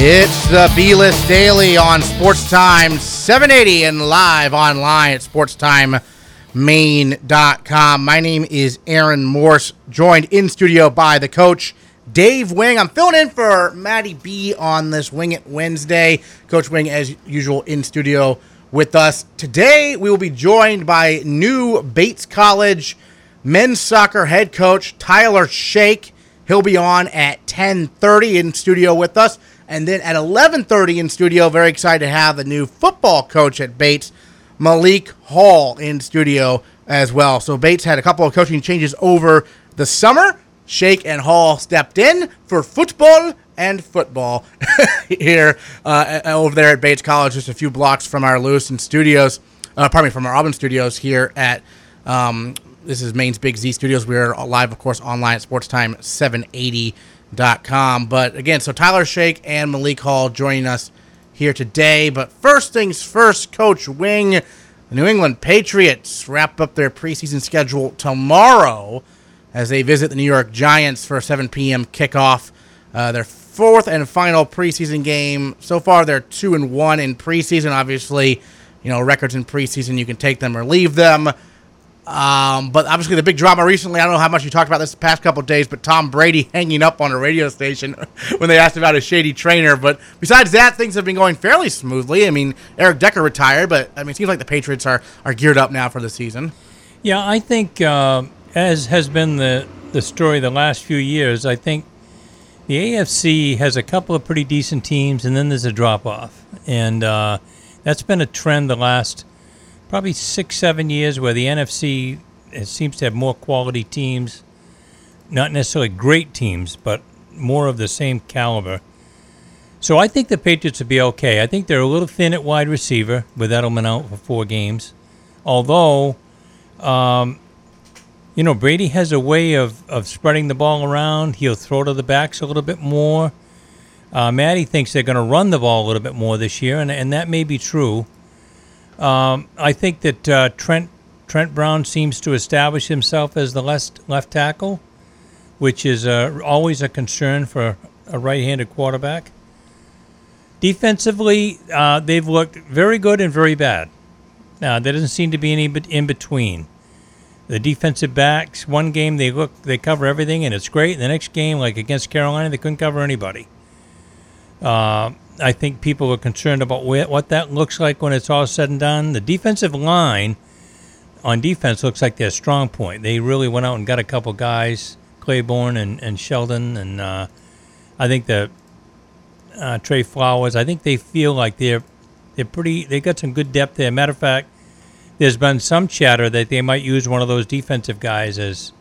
It's the B-List Daily on Sports Time 780 and live online at sportstimemaine.com. My name is Aaron Morse, joined in studio by the coach, Dave Wing. I'm filling in for Matty B on this Wing It Wednesday. Coach Wing, as usual, in studio with us. Today, we will be joined by new Bates College men's soccer head coach, Tyler Sheikh. He'll be on at 10:30 in studio with us. And then at 11:30 in studio, very excited to have the new football coach at Bates, Malik Hall, in studio as well. So Bates had a couple of coaching changes over the summer. Sheikh and Hall stepped in for football here over there at Bates College, just a few blocks from our Lewiston studios, from our Auburn studios here at this is Maine's Big Z Studios. We are live, of course, online at sportstime780.com. But again, so Tyler Sheikh and Malik Hall joining us here today. But first things first, Coach Wing, the New England Patriots wrap up their preseason schedule tomorrow as they visit the New York Giants for a 7 p.m. kickoff. Their fourth and final preseason game. So far, they're 2-1 in preseason. Obviously, you know, records in preseason, you can take them or leave them. But obviously the big drama recently, I don't know how much you talked about this the past couple of days, but Tom Brady hanging up on a radio station when they asked about his shady trainer. But besides that, things have been going fairly smoothly. I mean, Eric Decker retired, but I mean, it seems like the Patriots are geared up now for the season. Yeah, I think as has been the story the last few years, I think the AFC has a couple of pretty decent teams, and then there's a drop-off. And that's been a trend the last probably 6-7 years where the NFC seems to have more quality teams, not necessarily great teams, but more of the same caliber. So I think the Patriots will be okay. I think they're a little thin at wide receiver with Edelman out for 4 games. Although, you know, Brady has a way of spreading the ball around. He'll throw to the backs a little bit more. Matty thinks they're going to run the ball a little bit more this year, and that may be true. I think that Trent Brown seems to establish himself as the left tackle, which is always a concern for a right-handed quarterback. Defensively, they've looked very good and very bad. There doesn't seem to be any in between. The defensive backs, one game they cover everything and it's great. The next game, like against Carolina, they couldn't cover anybody. I think people are concerned about what that looks like when it's all said and done. The defensive line on defense looks like their strong point. They really went out and got a couple guys, Claiborne and Sheldon, and I think Trey Flowers. I think they feel like they're pretty. They got some good depth there. Matter of fact, there's been some chatter that they might use one of those defensive guys as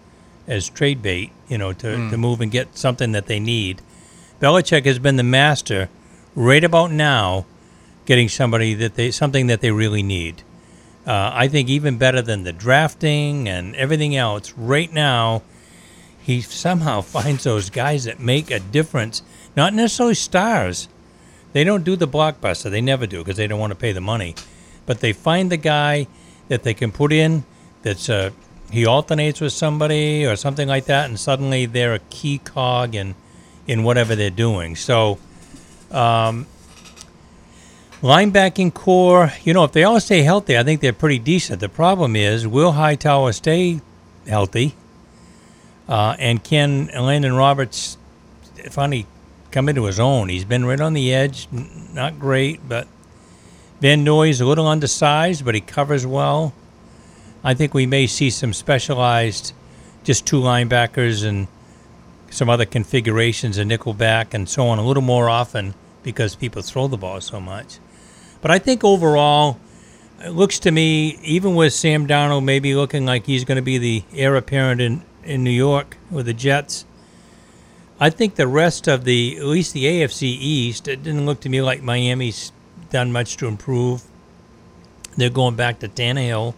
trade bait, you know, to move and get something that they need. Belichick has been the master. Right about now, getting somebody something that they really need. I think even better than the drafting and everything else. Right now, he somehow finds those guys that make a difference. Not necessarily stars. They don't do the blockbuster. They never do because they don't want to pay the money. But they find the guy that they can put in that's he alternates with somebody or something like that, and suddenly they're a key cog in whatever they're doing. So linebacking core, you know, if they all stay healthy, I think they're pretty decent. The problem is, will Hightower stay healthy? And can Landon Roberts finally come into his own? He's been right on the edge, not great, but Van Noy's a little undersized, but he covers well. I think we may see some specialized, just 2 linebackers and some other configurations, a nickelback and so on, a little more often because people throw the ball so much. But I think overall, it looks to me, even with Sam Darnold maybe looking like he's going to be the heir apparent in New York with the Jets, I think the rest of at least the AFC East, it didn't look to me like Miami's done much to improve. They're going back to Tannehill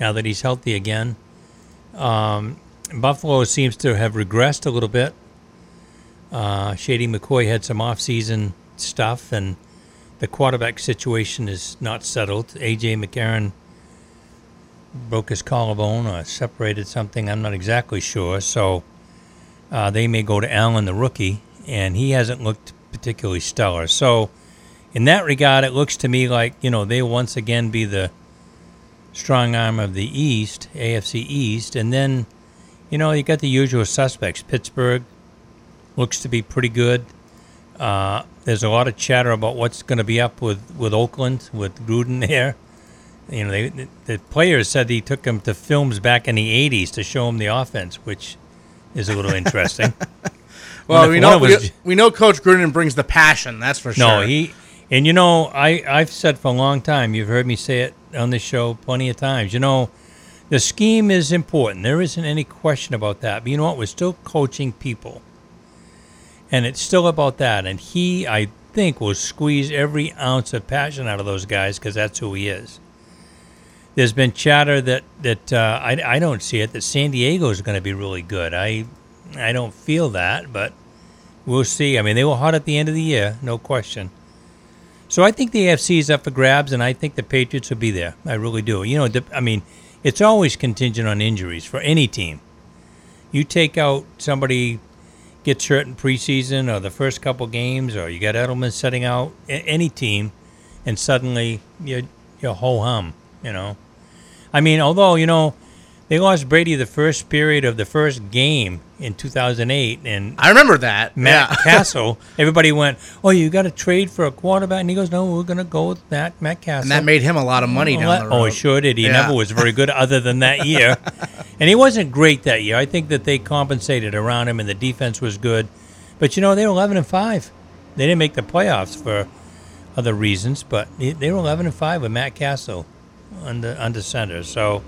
now that he's healthy again. Buffalo seems to have regressed a little bit. Shady McCoy had some off-season stuff, and the quarterback situation is not settled. A.J. McCarron broke his collarbone or separated something. I'm not exactly sure. So they may go to Allen, the rookie, and he hasn't looked particularly stellar. So in that regard, it looks to me like, you know, they once again be the strong arm of the East, AFC East. And then, you know, you got the usual suspects. Pittsburgh looks to be pretty good. There's a lot of chatter about what's going to be up with Oakland, with Gruden there. You know, the players said he took them to films back in the 80s to show them the offense, which is a little interesting. Well, we know Coach Gruden brings the passion, that's for sure. No, and you know, I've said for a long time, you've heard me say it on this show plenty of times, you know, the scheme is important. There isn't any question about that. But you know what? We're still coaching people. And it's still about that. And he, I think, will squeeze every ounce of passion out of those guys because that's who he is. There's been chatter that I don't see it, that San Diego is going to be really good. I don't feel that, but we'll see. I mean, they were hot at the end of the year, no question. So I think the AFC is up for grabs, and I think the Patriots will be there. I really do. You know, I mean, it's always contingent on injuries for any team. You take out somebody gets hurt in preseason or the first couple games, or you got Edelman setting out any team, and suddenly you're ho-hum, you know. I mean, although, you know, they lost Brady the first period of the first game in 2008, and I remember that. Matt Cassel, everybody went, "Oh, you got to trade for a quarterback," and he goes, "No, we're going to go with Matt Cassel." And that made him a lot of money down the road. Oh, he sure did. He never was very good other than that year, and he wasn't great that year. I think that they compensated around him, and the defense was good. But you know, they were 11-5. They didn't make the playoffs for other reasons, but they were 11-5 with Matt Cassel under center. So.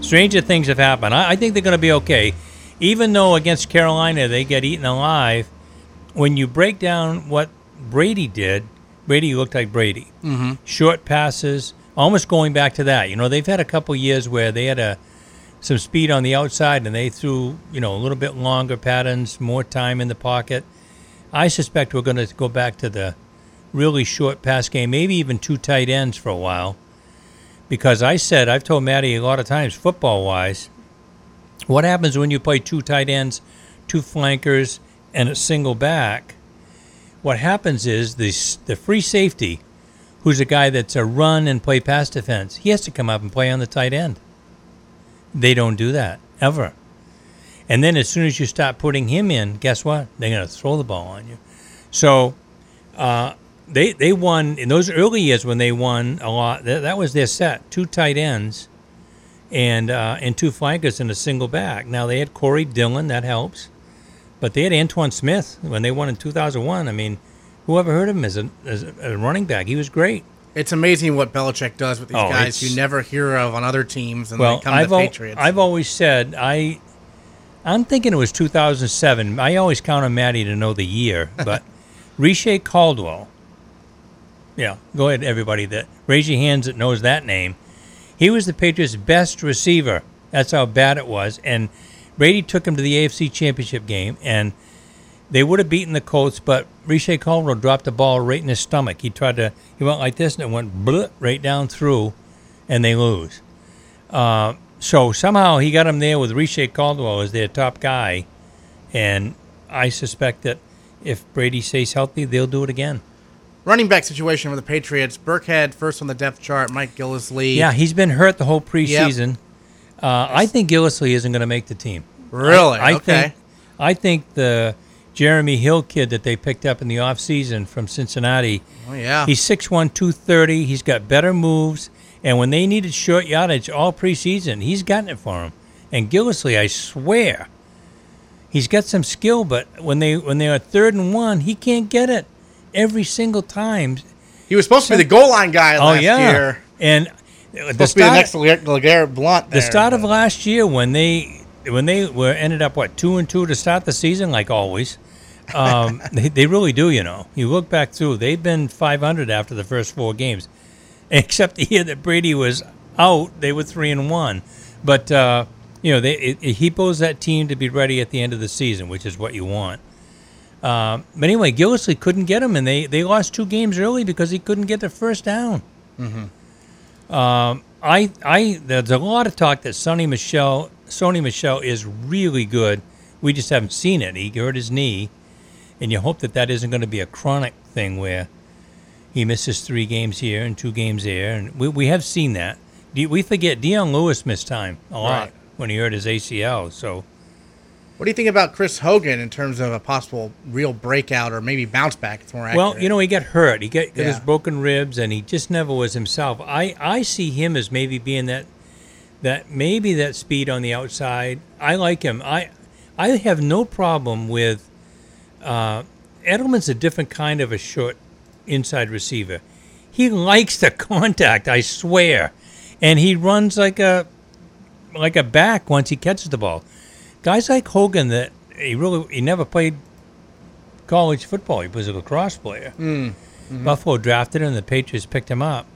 Stranger things have happened. I think they're going to be okay. Even though against Carolina they get eaten alive, when you break down what Brady did, Brady looked like Brady. Mm-hmm. Short passes, almost going back to that. You know, they've had a couple years where they had some speed on the outside and they threw, you know, a little bit longer patterns, more time in the pocket. I suspect we're going to go back to the really short pass game, maybe even two tight ends for a while. Because I've told Matty a lot of times, football-wise, what happens when you play two tight ends, two flankers, and a single back? What happens is the free safety, who's a guy that's a run and play pass defense, he has to come up and play on the tight end. They don't do that, ever. And then as soon as you stop putting him in, guess what? They're going to throw the ball on you. So They won in those early years when they won a lot. That was their set: two tight ends, and two flankers and a single back. Now they had Corey Dillon, that helps, but they had Antoine Smith when they won in 2001. I mean, whoever heard of him as a running back? He was great. It's amazing what Belichick does with these guys you never hear of on other teams, and they come to the Patriots. I've always said I'm thinking it was 2007. I always count on Matty to know the year, but Richie Caldwell. Yeah, go ahead, everybody. That raise your hands that knows that name. He was the Patriots' best receiver. That's how bad it was. And Brady took him to the AFC Championship game, and they would have beaten the Colts, but Richie Caldwell dropped the ball right in his stomach. He went like this, and it went bleh, right down through, and they lose. So somehow he got him there with Richie Caldwell as their top guy, and I suspect that if Brady stays healthy, they'll do it again. Running back situation with the Patriots. Burkhead first on the depth chart. Mike Gillisley. Yeah, he's been hurt the whole preseason. Yep. I think Gillisley isn't going to make the team. Really? I think the Jeremy Hill kid that they picked up in the offseason from Cincinnati. Oh yeah. He's 6'1", 230. He's got better moves, and when they needed short yardage all preseason, he's gotten it for him. And Gillisley, I swear, he's got some skill, but when they are 3rd and 1, he can't get it. Every single time. He was supposed to be the goal line guy last year. And the start of last year when they were ended up 2-2 to start the season, like always. They really do, you know. You look back through, they've been .500 after the first 4 games. Except the year that Brady was out, they were 3-1. But you know, he posed that team to be ready at the end of the season, which is what you want. But anyway, Gillisley couldn't get him, and they lost 2 games early because he couldn't get the first down. Mm-hmm. There's a lot of talk that Sonny Michel is really good. We just haven't seen it. He hurt his knee, And you hope that that isn't going to be a chronic thing where he misses 3 games here and 2 games there. And we have seen that. We forget Dion Lewis missed time a lot when he hurt his ACL. So, what do you think about Chris Hogan in terms of a possible real breakout or maybe bounce back? It's more accurate. Well, you know, he got hurt. He got his broken ribs, and he just never was himself. I see him as maybe being that speed on the outside. I like him. I have no problem with Edelman's a different kind of a short inside receiver. He likes the contact, I swear. And he runs like a back once he catches the ball. Guys like Hogan, that he never played college football. He was a lacrosse player. Mm-hmm. Buffalo drafted him, and the Patriots picked him up.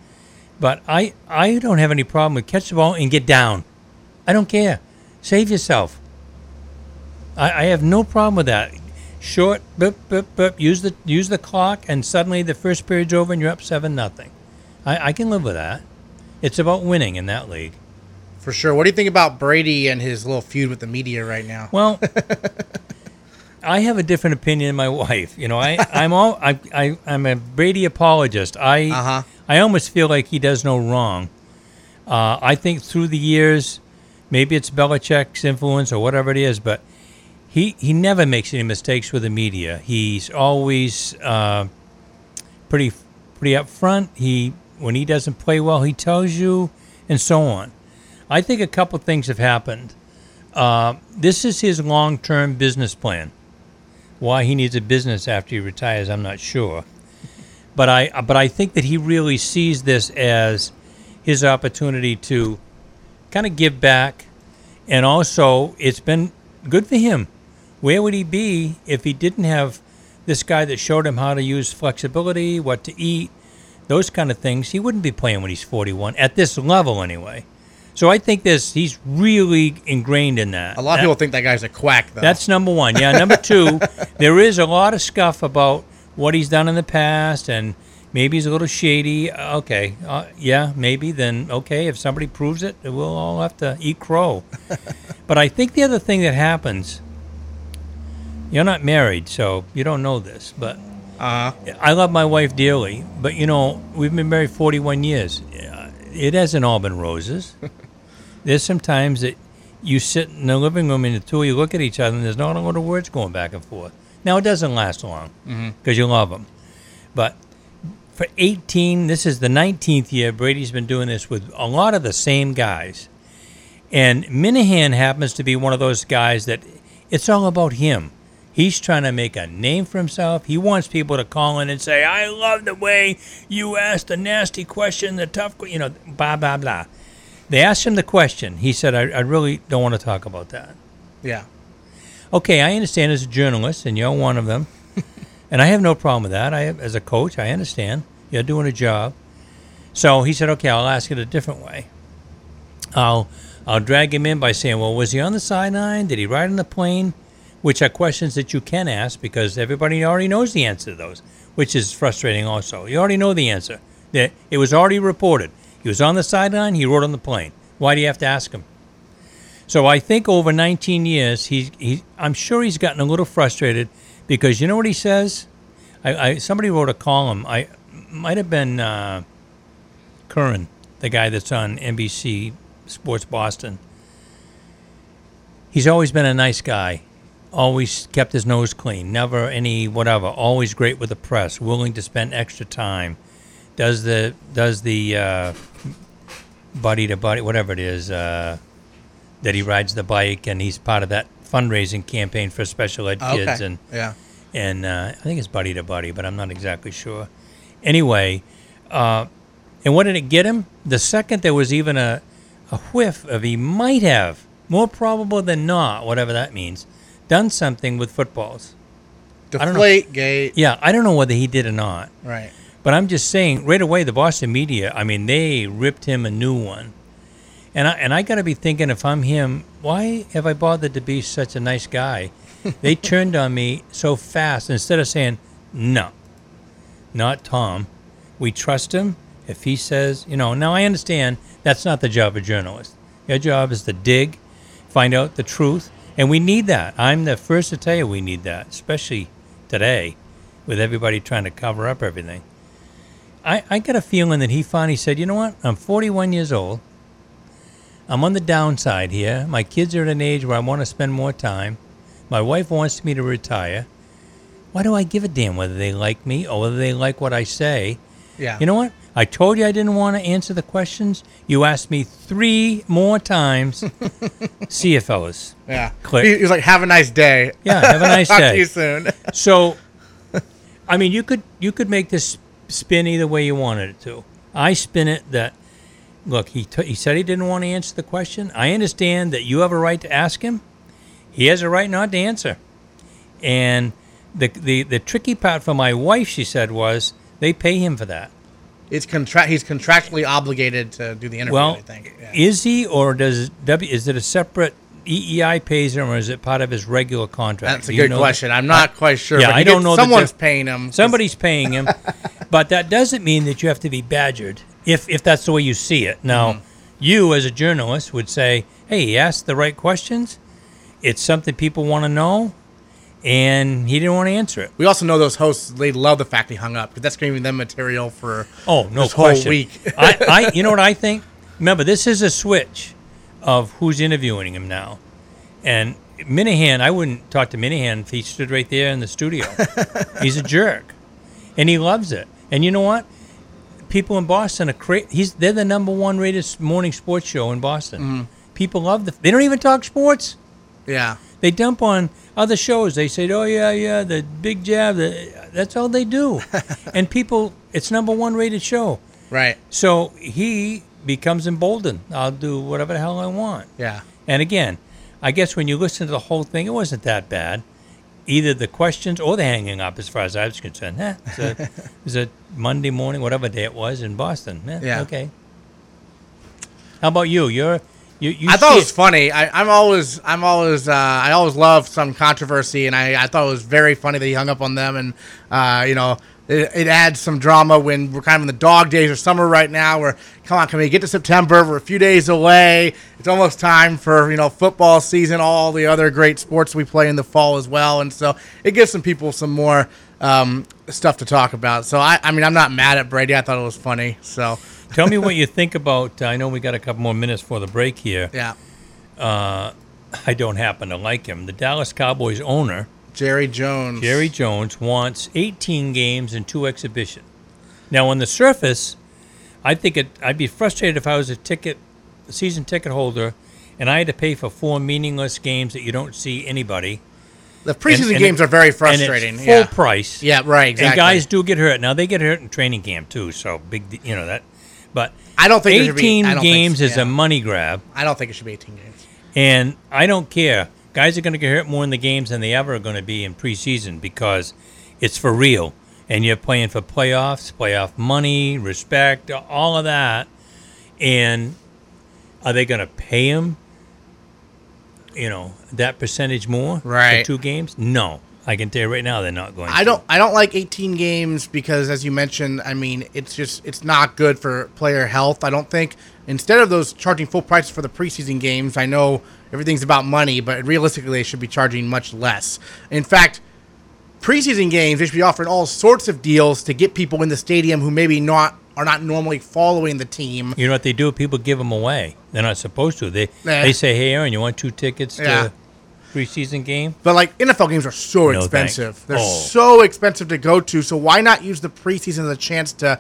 But I don't have any problem with catch the ball and get down. I don't care. Save yourself. I have no problem with that. Short, boop, boop, boop. Use the clock, and suddenly the first period's over, and you're up 7-0. I can live with that. It's about winning in that league. For sure. What do you think about Brady and his little feud with the media right now? Well, I have a different opinion than my wife. You know, I'm a Brady apologist. I almost feel like he does no wrong. I think through the years, maybe it's Belichick's influence or whatever it is, but he never makes any mistakes with the media. He's always pretty upfront. When he doesn't play well, he tells you, and so on. I think a couple things have happened. This is his long-term business plan. Why he needs a business after he retires, I'm not sure. But I think that he really sees this as his opportunity to kind of give back. And also, it's been good for him. Where would he be if he didn't have this guy that showed him how to use flexibility, what to eat, those kind of things? He wouldn't be playing when he's 41, at this level anyway. So I think he's really ingrained in that. A lot of people think that guy's a quack, though. That's number one. Yeah, number two, there is a lot of scuff about what he's done in the past, and maybe he's a little shady. Okay, yeah, maybe. Then, okay, if somebody proves it, we'll all have to eat crow. But I think the other thing that happens, you're not married, so you don't know this, but I love my wife dearly. But, you know, we've been married 41 years. It hasn't all been roses. There's some times that you sit in the living room and the two of you look at each other and there's not a lot of words going back and forth. Now, it doesn't last long because you love them. But for 18, this is the 19th year, Brady's been doing this with a lot of the same guys. And Minahan happens to be one of those guys that it's all about him. He's trying to make a name for himself. He wants people to call in and say, I love the way you asked the nasty question, the tough, blah, blah, blah. They asked him the question. He said, I really don't want to talk about that. Yeah. Okay, I understand as a journalist, and you're one of them, and I have no problem with that. As a coach, I understand. You're doing a job. So he said, okay, I'll ask it a different way. I'll drag him in by saying, well, was he on the sideline? Did he ride on the plane? Which are questions that you can ask because everybody already knows the answer to those, which is frustrating also. You already know the answer. It was already reported. He was on the sideline. He rode on the plane. Why do you have to ask him? So I think over 19 years, I'm sure he's gotten a little frustrated because you know what he says? Somebody wrote a column. I might have been Curran, the guy that's on NBC Sports Boston. He's always been a nice guy, always kept his nose clean, never any whatever, always great with the press, willing to spend extra time. Does the buddy to buddy, whatever it is, that he rides the bike, and he's part of that fundraising campaign for special ed kids. And I think it's buddy to buddy, but I'm not exactly sure. Anyway, and what did it get him? The second there was even a whiff of he might have, more probable than not, whatever that means, done something with footballs. Deflategate. Yeah, I don't know whether he did or not. Right. But I'm just saying, right away, the Boston media, I mean, they ripped him a new one. And I got to be thinking, if I'm him, why have I bothered to be such a nice guy? They turned on me so fast. Instead of saying, no, not Tom. We trust him. If he says, now I understand that's not the job of journalists. Your job is to dig, find out the truth, and we need that. I'm the first to tell you we need that, especially today with everybody trying to cover up everything. I got a feeling that he finally said, you know what, I'm 41 years old. I'm on the downside here. My kids are at an age where I want to spend more time. My wife wants me to retire. Why do I give a damn whether they like me or whether they like what I say? Yeah. You know what? I told you I didn't want to answer the questions. You asked me 3 more times. See you, fellas. Yeah. Click. He was like, have a nice day. Yeah, have a nice day. Talk to you soon. So, I mean, you could make this spin either way you wanted it to. I spin it that, look, he said he didn't want to answer the question. I understand that you have a right to ask him. He has a right not to answer. And the tricky part for my wife, she said, was they pay him for that. It's he's contractually obligated to do the interview, well, I think. Yeah. Is he, or is it a separate EEI pays him, or is it part of his regular contract? That's a good question. I'm not quite sure. Yeah, but I don't know. Someone's paying him. Somebody's paying him. But that doesn't mean that you have to be badgered, if that's the way you see it. Now, you as a journalist would say, hey, he asked the right questions. It's something people want to know. And he didn't want to answer it. We also know those hosts, they love the fact he hung up, because that's giving them material for this whole week. I you know what I think? Remember, this is a switch of who's interviewing him now. And Minahan, I wouldn't talk to Minahan if he stood right there in the studio. He's a jerk. And he loves it. And you know what? People in Boston are crazy. They're the number 1 rated morning sports show in Boston. People love they don't even talk sports. Yeah. They dump on other shows. They say, oh, yeah, the big jab. That's all they do. And people, it's number 1 rated show. Right. So he becomes emboldened. I'll do whatever the hell I want. Yeah. And again, I guess when you listen to the whole thing, it wasn't that bad. Either the questions or the hanging up, as far as I was concerned. It was a Monday morning, whatever day it was, in Boston. Yeah. Okay. How about you? I thought it was funny. I always love some controversy, and I thought it was very funny that he hung up on them, and it adds some drama when we're kind of in the dog days of summer right now. Where can we get to September? We're a few days away. It's almost time for football season, all the other great sports we play in the fall as well, and so it gives some people some more stuff to talk about. So I mean, I'm not mad at Brady. I thought it was funny. So. Tell me what you think about, I know we got a couple more minutes for the break here. Yeah. I don't happen to like him. The Dallas Cowboys owner, Jerry Jones, wants 18 games and 2 exhibition. Now, on the surface, I think I'd be frustrated if I was a season ticket holder, and I had to pay for 4 meaningless games that you don't see anybody. The preseason games are very frustrating. And it's full price. Yeah, right, exactly. And guys do get hurt. Now, they get hurt in training camp, too, so that. But I don't think 18 games is a money grab. I don't think it should be 18 games. And I don't care. Guys are going to get hurt more in the games than they ever are going to be in preseason, because it's for real. And you're playing for playoffs, playoff money, respect, all of that. And are they going to pay him, that percentage more for 2 games? No. I can tell you right now, they're not going to. I don't like 18 games because, as you mentioned, I mean, it's not good for player health. I don't think. Instead of those charging full price for the preseason games, I know everything's about money, but realistically, they should be charging much less. In fact, preseason games, they should be offering all sorts of deals to get people in the stadium who maybe are not normally following the team. You know what they do? People give them away. They're not supposed to. They say, "Hey, Aaron, you want 2 tickets to preseason game?" But like NFL games are so expensive. Thanks. They're so expensive to go to. So why not use the preseason as a chance to,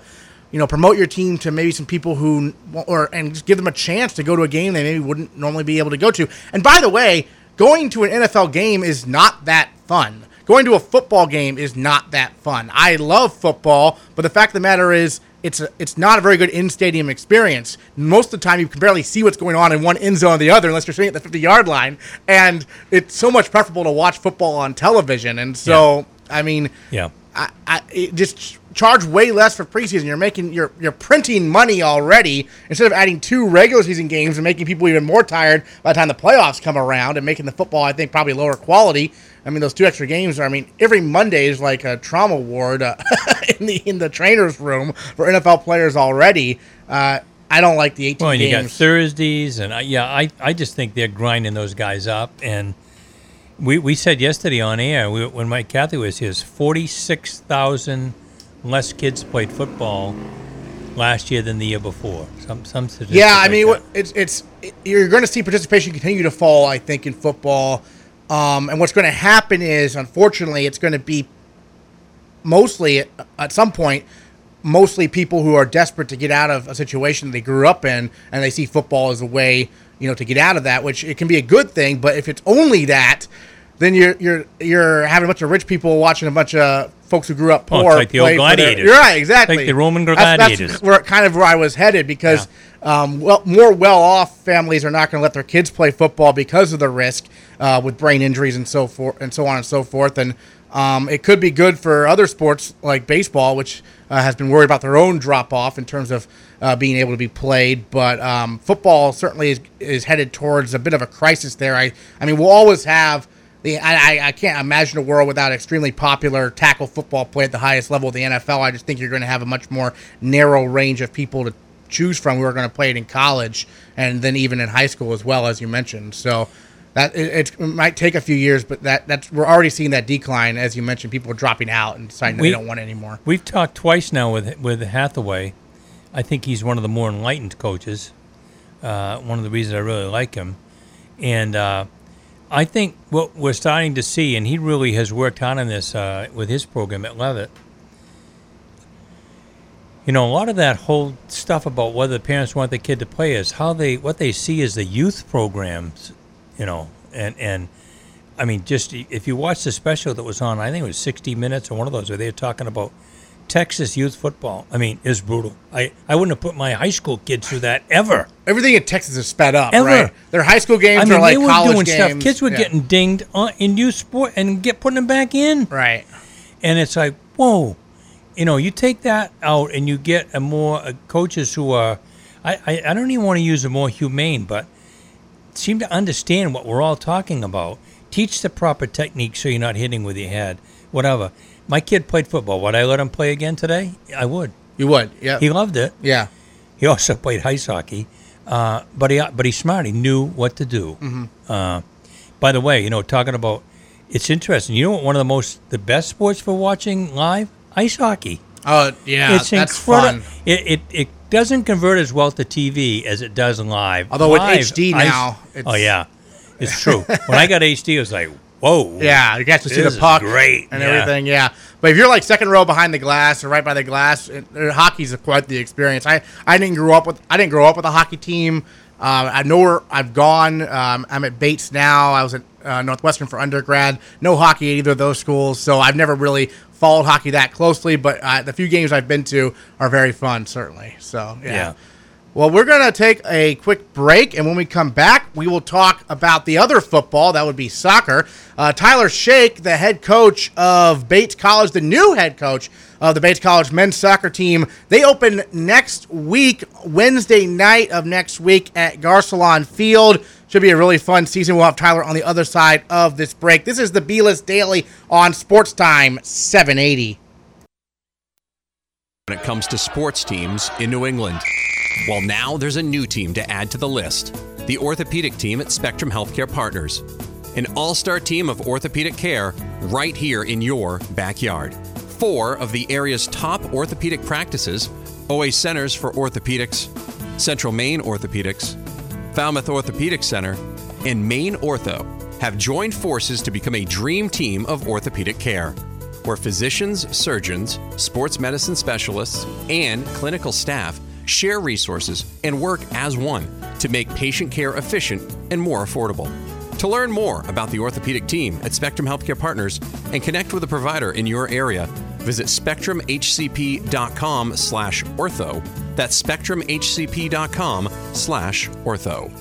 promote your team to maybe some people and just give them a chance to go to a game they maybe wouldn't normally be able to go to. And by the way, going to an NFL game is not that fun. Going to a football game is not that fun. I love football, but the fact of the matter is, it's not a very good in-stadium experience. Most of the time, you can barely see what's going on in one end zone or the other unless you're sitting at the 50-yard line. And it's so much preferable to watch football on television. And so, I mean, just charge way less for preseason. You're printing money already instead of adding 2 regular season games and making people even more tired by the time the playoffs come around and making the football, I think, probably lower quality. I mean, those 2 extra games are every Monday is like a trauma ward in the trainer's room for NFL players already. I don't like the 18 games. Well, you got Thursdays, and I just think they're grinding those guys up. And We said yesterday on air, when Mike Cathy was here, 46,000 less kids played football last year than the year before. Some statistics. Yeah, I mean, you're going to see participation continue to fall, I think, in football. And what's going to happen is, unfortunately, it's going to be mostly, at some point, mostly people who are desperate to get out of a situation they grew up in, and they see football as a way, you know, to get out of that, which it can be a good thing. But if it's only that, then you're having a bunch of rich people watching a bunch of folks who grew up poor. It's like the old gladiators. You're right, exactly. Like the Roman gladiators. That's where I was headed, because more well-off families are not going to let their kids play football because of the risk with brain injuries and so forth, and so on and so forth. And it could be good for other sports like baseball, which has been worried about their own drop-off in terms of being able to be played. But football certainly is headed towards a bit of a crisis there. I mean, we'll always have the – I can't imagine a world without extremely popular tackle football play at the highest level of the NFL. I just think you're going to have a much more narrow range of people to choose from who are going to play it in college and then even in high school as well, as you mentioned. So – It might take a few years, but that's we're already seeing that decline. As you mentioned, people are dropping out and deciding they don't want it anymore. We've talked twice now with Hathaway. I think he's one of the more enlightened coaches. One of the reasons I really like him. And I think what we're starting to see, and he really has worked hard on this with his program at Leavitt, you know, a lot of that whole stuff about whether the parents want the kid to play is what they see is the youth programs. You know, and I mean, just if you watch the special that was on, I think it was 60 Minutes or one of those, where they were talking about Texas youth football. I mean, it's brutal. I wouldn't have put my high school kids through that ever. Everything in Texas is sped up, right? Their high school games are like college games. Stuff. Kids were getting dinged on, in youth sport and putting them back in. Right. And it's like, whoa. You know, you take that out and you get a more coaches who are, I don't even want to use a more humane, but seem to understand what we're all talking about. Teach the proper technique so you're not hitting with your head, whatever. My kid played football. Would I let him play again today? I would. You would, yeah. He loved it. Yeah. He also played ice hockey, but he's smart. He knew what to do. Mm-hmm. By the way, you know, talking about, it's interesting. You know what? One of the best sports for watching live, ice hockey. Oh yeah, that's fun. It doesn't convert as well to TV as it does live. Although live, with HD now, it's... oh yeah, it's true. When I got HD, it was like, whoa. Yeah, you got to see the puck, great, and everything. Yeah, but if you're like second row behind the glass or right by the glass, hockey's quite the experience. I didn't grow up with a hockey team. I know where I've gone. I'm at Bates now. I was at Northwestern for undergrad. No hockey at either of those schools, so I've never really followed hockey that closely, but the few games I've been to are very fun, certainly. So, yeah. Well, we're going to take a quick break, and when we come back, we will talk about the other football. That would be soccer. Tyler Sheikh, the head coach of Bates College, the new head coach of the Bates College men's soccer team. They open next week, Wednesday night of next week at Garcelon Field. Should be a really fun season. We'll have Tyler on the other side of this break. This is the B-List Daily on Sports Time 780. When it comes to sports teams in New England, well, now there's a new team to add to the list. The orthopedic team at Spectrum Healthcare Partners. An all-star team of orthopedic care right here in your backyard. 4 of the area's top orthopedic practices, OA Centers for Orthopedics, Central Maine Orthopedics, Falmouth Orthopedic Center, and Maine Ortho have joined forces to become a dream team of orthopedic care, where physicians, surgeons, sports medicine specialists, and clinical staff share resources and work as one to make patient care efficient and more affordable. To learn more about the orthopedic team at Spectrum Healthcare Partners and connect with a provider in your area, visit spectrumhcp.com/ortho. That's spectrumhcp.com/ortho.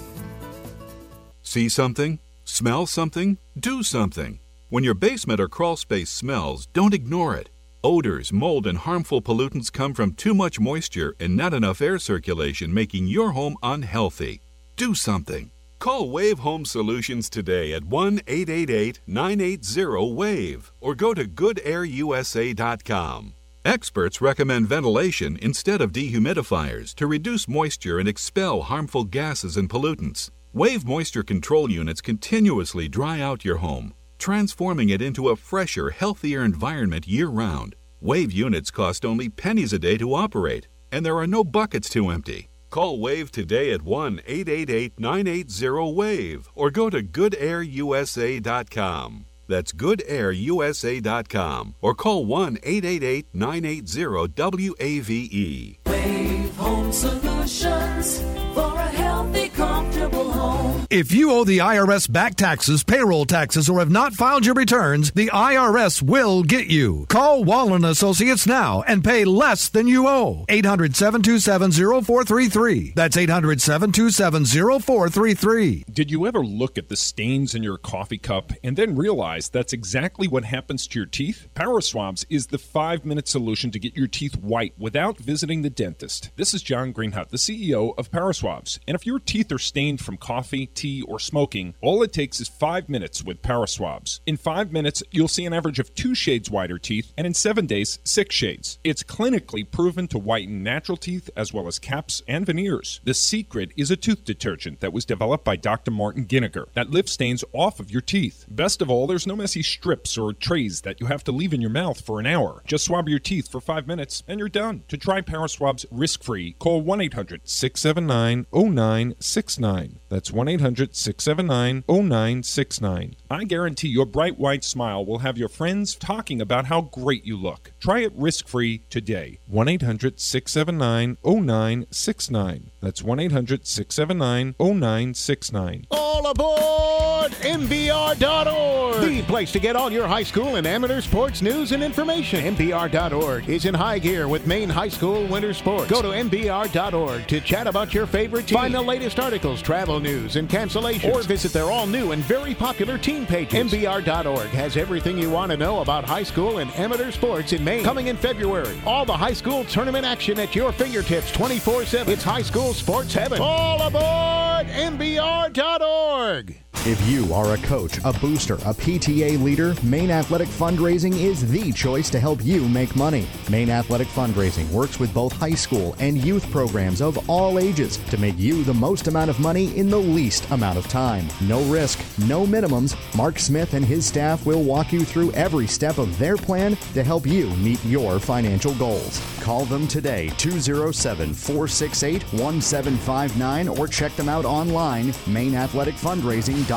See something? Smell something? Do something. When your basement or crawl space smells, don't ignore it. Odors, mold, and harmful pollutants come from too much moisture and not enough air circulation, making your home unhealthy. Do something. Call Wave Home Solutions today at 1-888-980-WAVE or go to goodairusa.com. Experts recommend ventilation instead of dehumidifiers to reduce moisture and expel harmful gases and pollutants. Wave moisture control units continuously dry out your home. transforming it into a fresher, healthier environment year-round. Wave units cost only pennies a day to operate, and there are no buckets to empty. Call Wave today at 1-888-980-WAVE or go to goodairusa.com. That's goodairusa.com or call 1-888-980-WAVE. Wave Home Solutions for a healthy, comfortable home. If you owe the IRS back taxes, payroll taxes, or have not filed your returns, the IRS will get you. Call Wall & Associates now and pay less than you owe. 800-727-0433. That's 800-727-0433. Did you ever look at the stains in your coffee cup and then realize that's exactly what happens to your teeth? Power Swabs is the 5-minute solution to get your teeth white without visiting the dentist. This is John Greenhut, the CEO of Power Swabs. And if your teeth are stained from coffee, tea, or smoking, all it takes is 5 minutes with Power Swabs. In 5 minutes, you'll see an average of 2 shades whiter teeth, and in 7 days, 6 shades. It's clinically proven to whiten natural teeth as well as caps and veneers. The secret is a tooth detergent that was developed by Dr. Martin Ginniger that lifts stains off of your teeth. Best of all, there's no messy strips or trays that you have to leave in your mouth for an hour. Just swab your teeth for 5 minutes, and you're done. To try Power Swabs risk-free, call 1-800-679-0969. That's 1-800-679-0969. I guarantee your bright white smile will have your friends talking about how great you look. Try it risk-free today. 1-800-679-0969. That's 1-800-679-0969. All aboard MBR.org, the place to get all your high school and amateur sports news and information. MBR.org is in high gear with Maine High School winter sports. Go to MBR.org to chat about your favorite team. Find the latest articles, travel news, and cancellations, or visit their all-new and very popular team pages. MBR.org has everything you want to know about high school and amateur sports in Maine. Coming in February, all the high school tournament action at your fingertips 24/7. It's high school sports heaven. All aboard MBR.org. If you are a coach, a booster, a PTA leader, Maine Athletic Fundraising is the choice to help you make money. Maine Athletic Fundraising works with both high school and youth programs of all ages to make you the most amount of money in the least amount of time. No risk, no minimums. Mark Smith and his staff will walk you through every step of their plan to help you meet your financial goals. Call them today, 207-468-1759, or check them out online, MaineAthleticFundraising.com.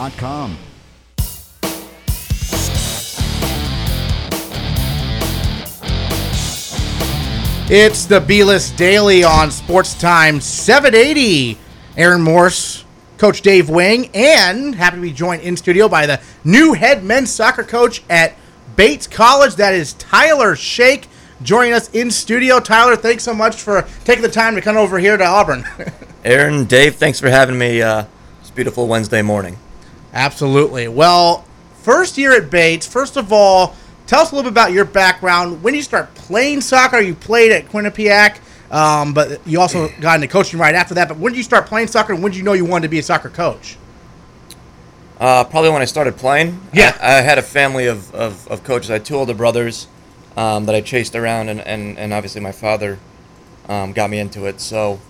It's the B-List Daily on Sports Time 780. Aaron Morse, Coach Dave Wing, and happy to be joined in studio by the new head men's soccer coach at Bates College. That is Tyler Sheikh joining us in studio. Tyler, thanks so much for taking the time to come over here to Auburn. Aaron, Dave, thanks for having me. It's a beautiful Wednesday morning. Absolutely. Well, first year at Bates, first of all, tell us a little bit about your background. When did you start playing soccer? You played at Quinnipiac, but you also got into coaching right after that. But when did you start playing soccer, and when did you know you wanted to be a soccer coach? Probably when I started playing. Yeah. I had a family of coaches. I had 2 older brothers that I chased around, and obviously my father got me into it. So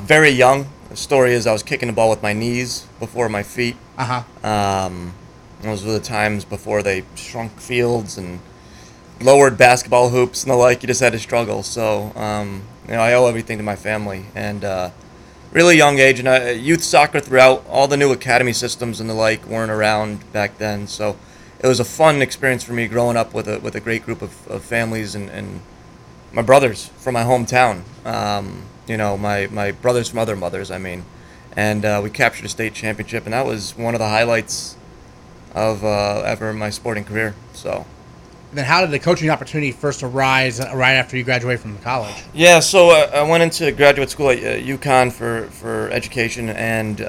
very young. The story is I was kicking the ball with my knees before my feet. Those were the times before they shrunk fields and lowered basketball hoops and the like. You just had to struggle. So, I owe everything to my family. And really young age. And youth soccer throughout, all the new academy systems and the like weren't around back then. So it was a fun experience for me growing up with a great group of families and my brothers from my hometown. My brothers from other mothers, And we captured a state championship, and that was one of the highlights of ever my sporting career. So, and then how did the coaching opportunity first arise right after you graduated from college? Yeah, so I went into graduate school at UConn for education, and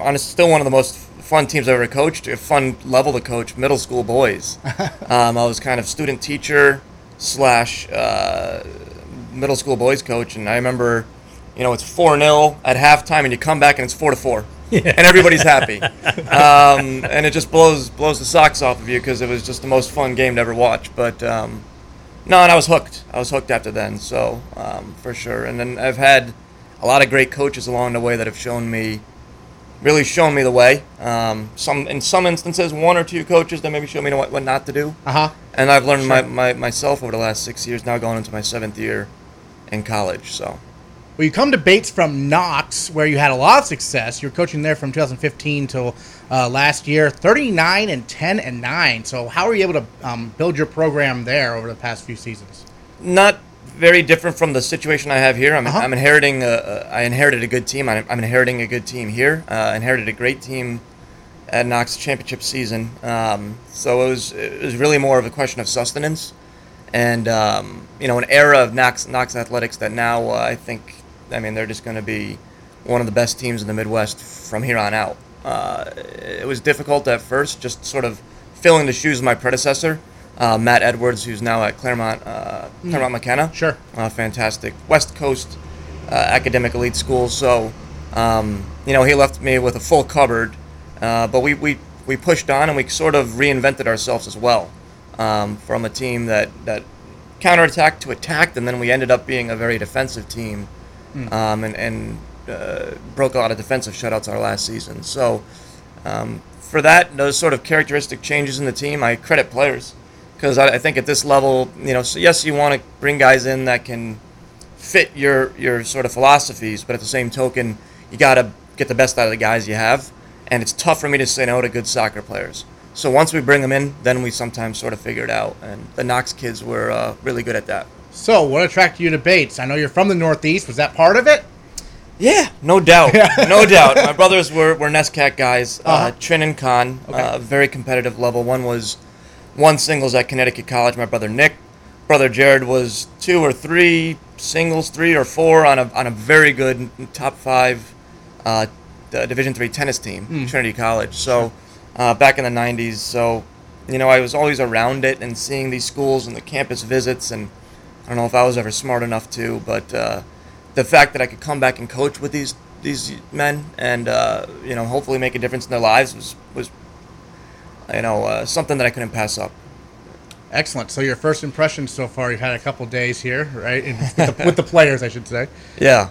honestly, still one of the most fun teams I ever coached, a fun level to coach, middle school boys. I was kind of student teacher / middle school boys coach, and I remember, it's 4-0 at halftime, and you come back and it's 4-4, yeah. And everybody's happy, and it just blows the socks off of you because it was just the most fun game to ever watch. But and I was hooked. I was hooked after then, so for sure. And then I've had a lot of great coaches along the way that have shown me really shown me the way. In some instances, one or two coaches that maybe showed me what not to do. Uh-huh. And I've learned myself over the last 6 years, now going into my seventh year in college. So, well, you come to Bates from Knox, where you had a lot of success. You were coaching there from 2015 till last year, 39-10-9. So how were you able to build your program there over the past few seasons? Not very different from the situation I have here. I inherited a good team. I'm inheriting a good team here. Inherited a great team at Knox championship season. So it was really more of a question of sustenance, and an era of Knox athletics that now I think they're just going to be one of the best teams in the Midwest from here on out. It was difficult at first, just sort of filling the shoes of my predecessor. Matt Edwards, who's now at Claremont McKenna. Sure. Fantastic West Coast academic elite school. So, he left me with a full cupboard, but we pushed on and we sort of reinvented ourselves as well, from a team that counterattacked to attacked, and then we ended up being a very defensive team, and broke a lot of defensive shutouts our last season. So, for that, those sort of characteristic changes in the team, I credit players. Because I think at this level, so yes, you want to bring guys in that can fit your sort of philosophies, but at the same token, you got to get the best out of the guys you have, and it's tough for me to say no to good soccer players. So once we bring them in, then we sometimes sort of figure it out, and the Knox kids were really good at that. So what attracted you to Bates? I know you're from the Northeast. Was that part of it? Yeah, no doubt. No doubt. My brothers were NESCAC guys, Trin and Con, okay. Very competitive level. One was one singles at Connecticut College. My brother Nick, brother Jared was two or three singles, three or four on a very good top five Division III tennis team, Trinity College. So back in the 90s. So, I was always around it and seeing these schools and the campus visits. And I don't know if I was ever smart enough to, but the fact that I could come back and coach with these men and, hopefully make a difference in their lives was something that I couldn't pass up. Excellent. So your first impression so far, you've had a couple days here, right? With the players, I should say. Yeah.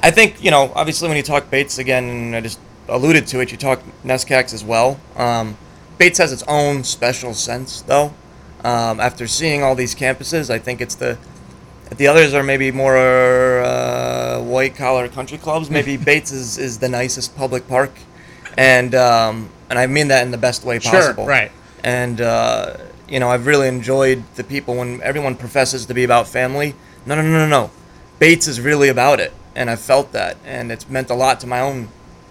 I think, obviously when you talk Bates again, and I just alluded to it, you talk NESCACs as well. Bates has its own special sense, though. After seeing all these campuses, I think it's the others are maybe more white-collar country clubs. Maybe Bates is the nicest public park. And I mean that in the best way possible. Sure, right. And, I've really enjoyed the people when everyone professes to be about family. No. Bates is really about it, and I've felt that. And it's meant a lot to my own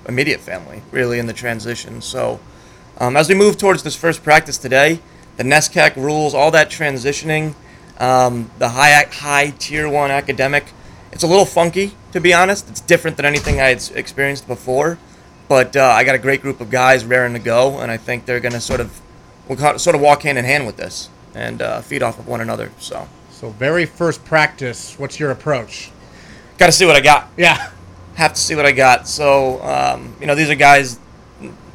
immediate family, really, in the transition. So as we move towards this first practice today, the NESCAC rules, all that transitioning, the high Tier 1 academic, it's a little funky, to be honest. It's different than anything I had experienced before. But I got a great group of guys raring to go, and I think they're going to sort of walk hand in hand with this and feed off of one another. So very first practice, what's your approach? Got to see what I got. Yeah. Have to see what I got. So, these are guys,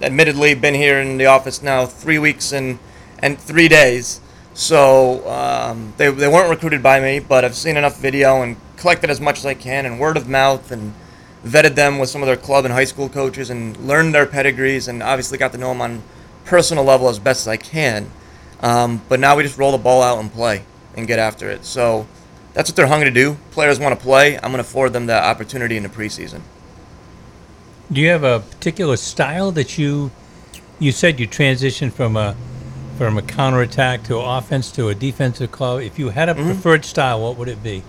admittedly, been here in the office now 3 weeks and 3 days. So they weren't recruited by me, but I've seen enough video and collected as much as I can and word of mouth and vetted them with some of their club and high school coaches and learned their pedigrees and obviously got to know them on personal level as best as I can. But now we just roll the ball out and play and get after it. So that's what they're hungry to do. Players want to play. I'm going to afford them that opportunity in the preseason. Do you have a particular style that you said you transitioned from a counterattack to offense to a defensive club? If you had a preferred style, what would it be?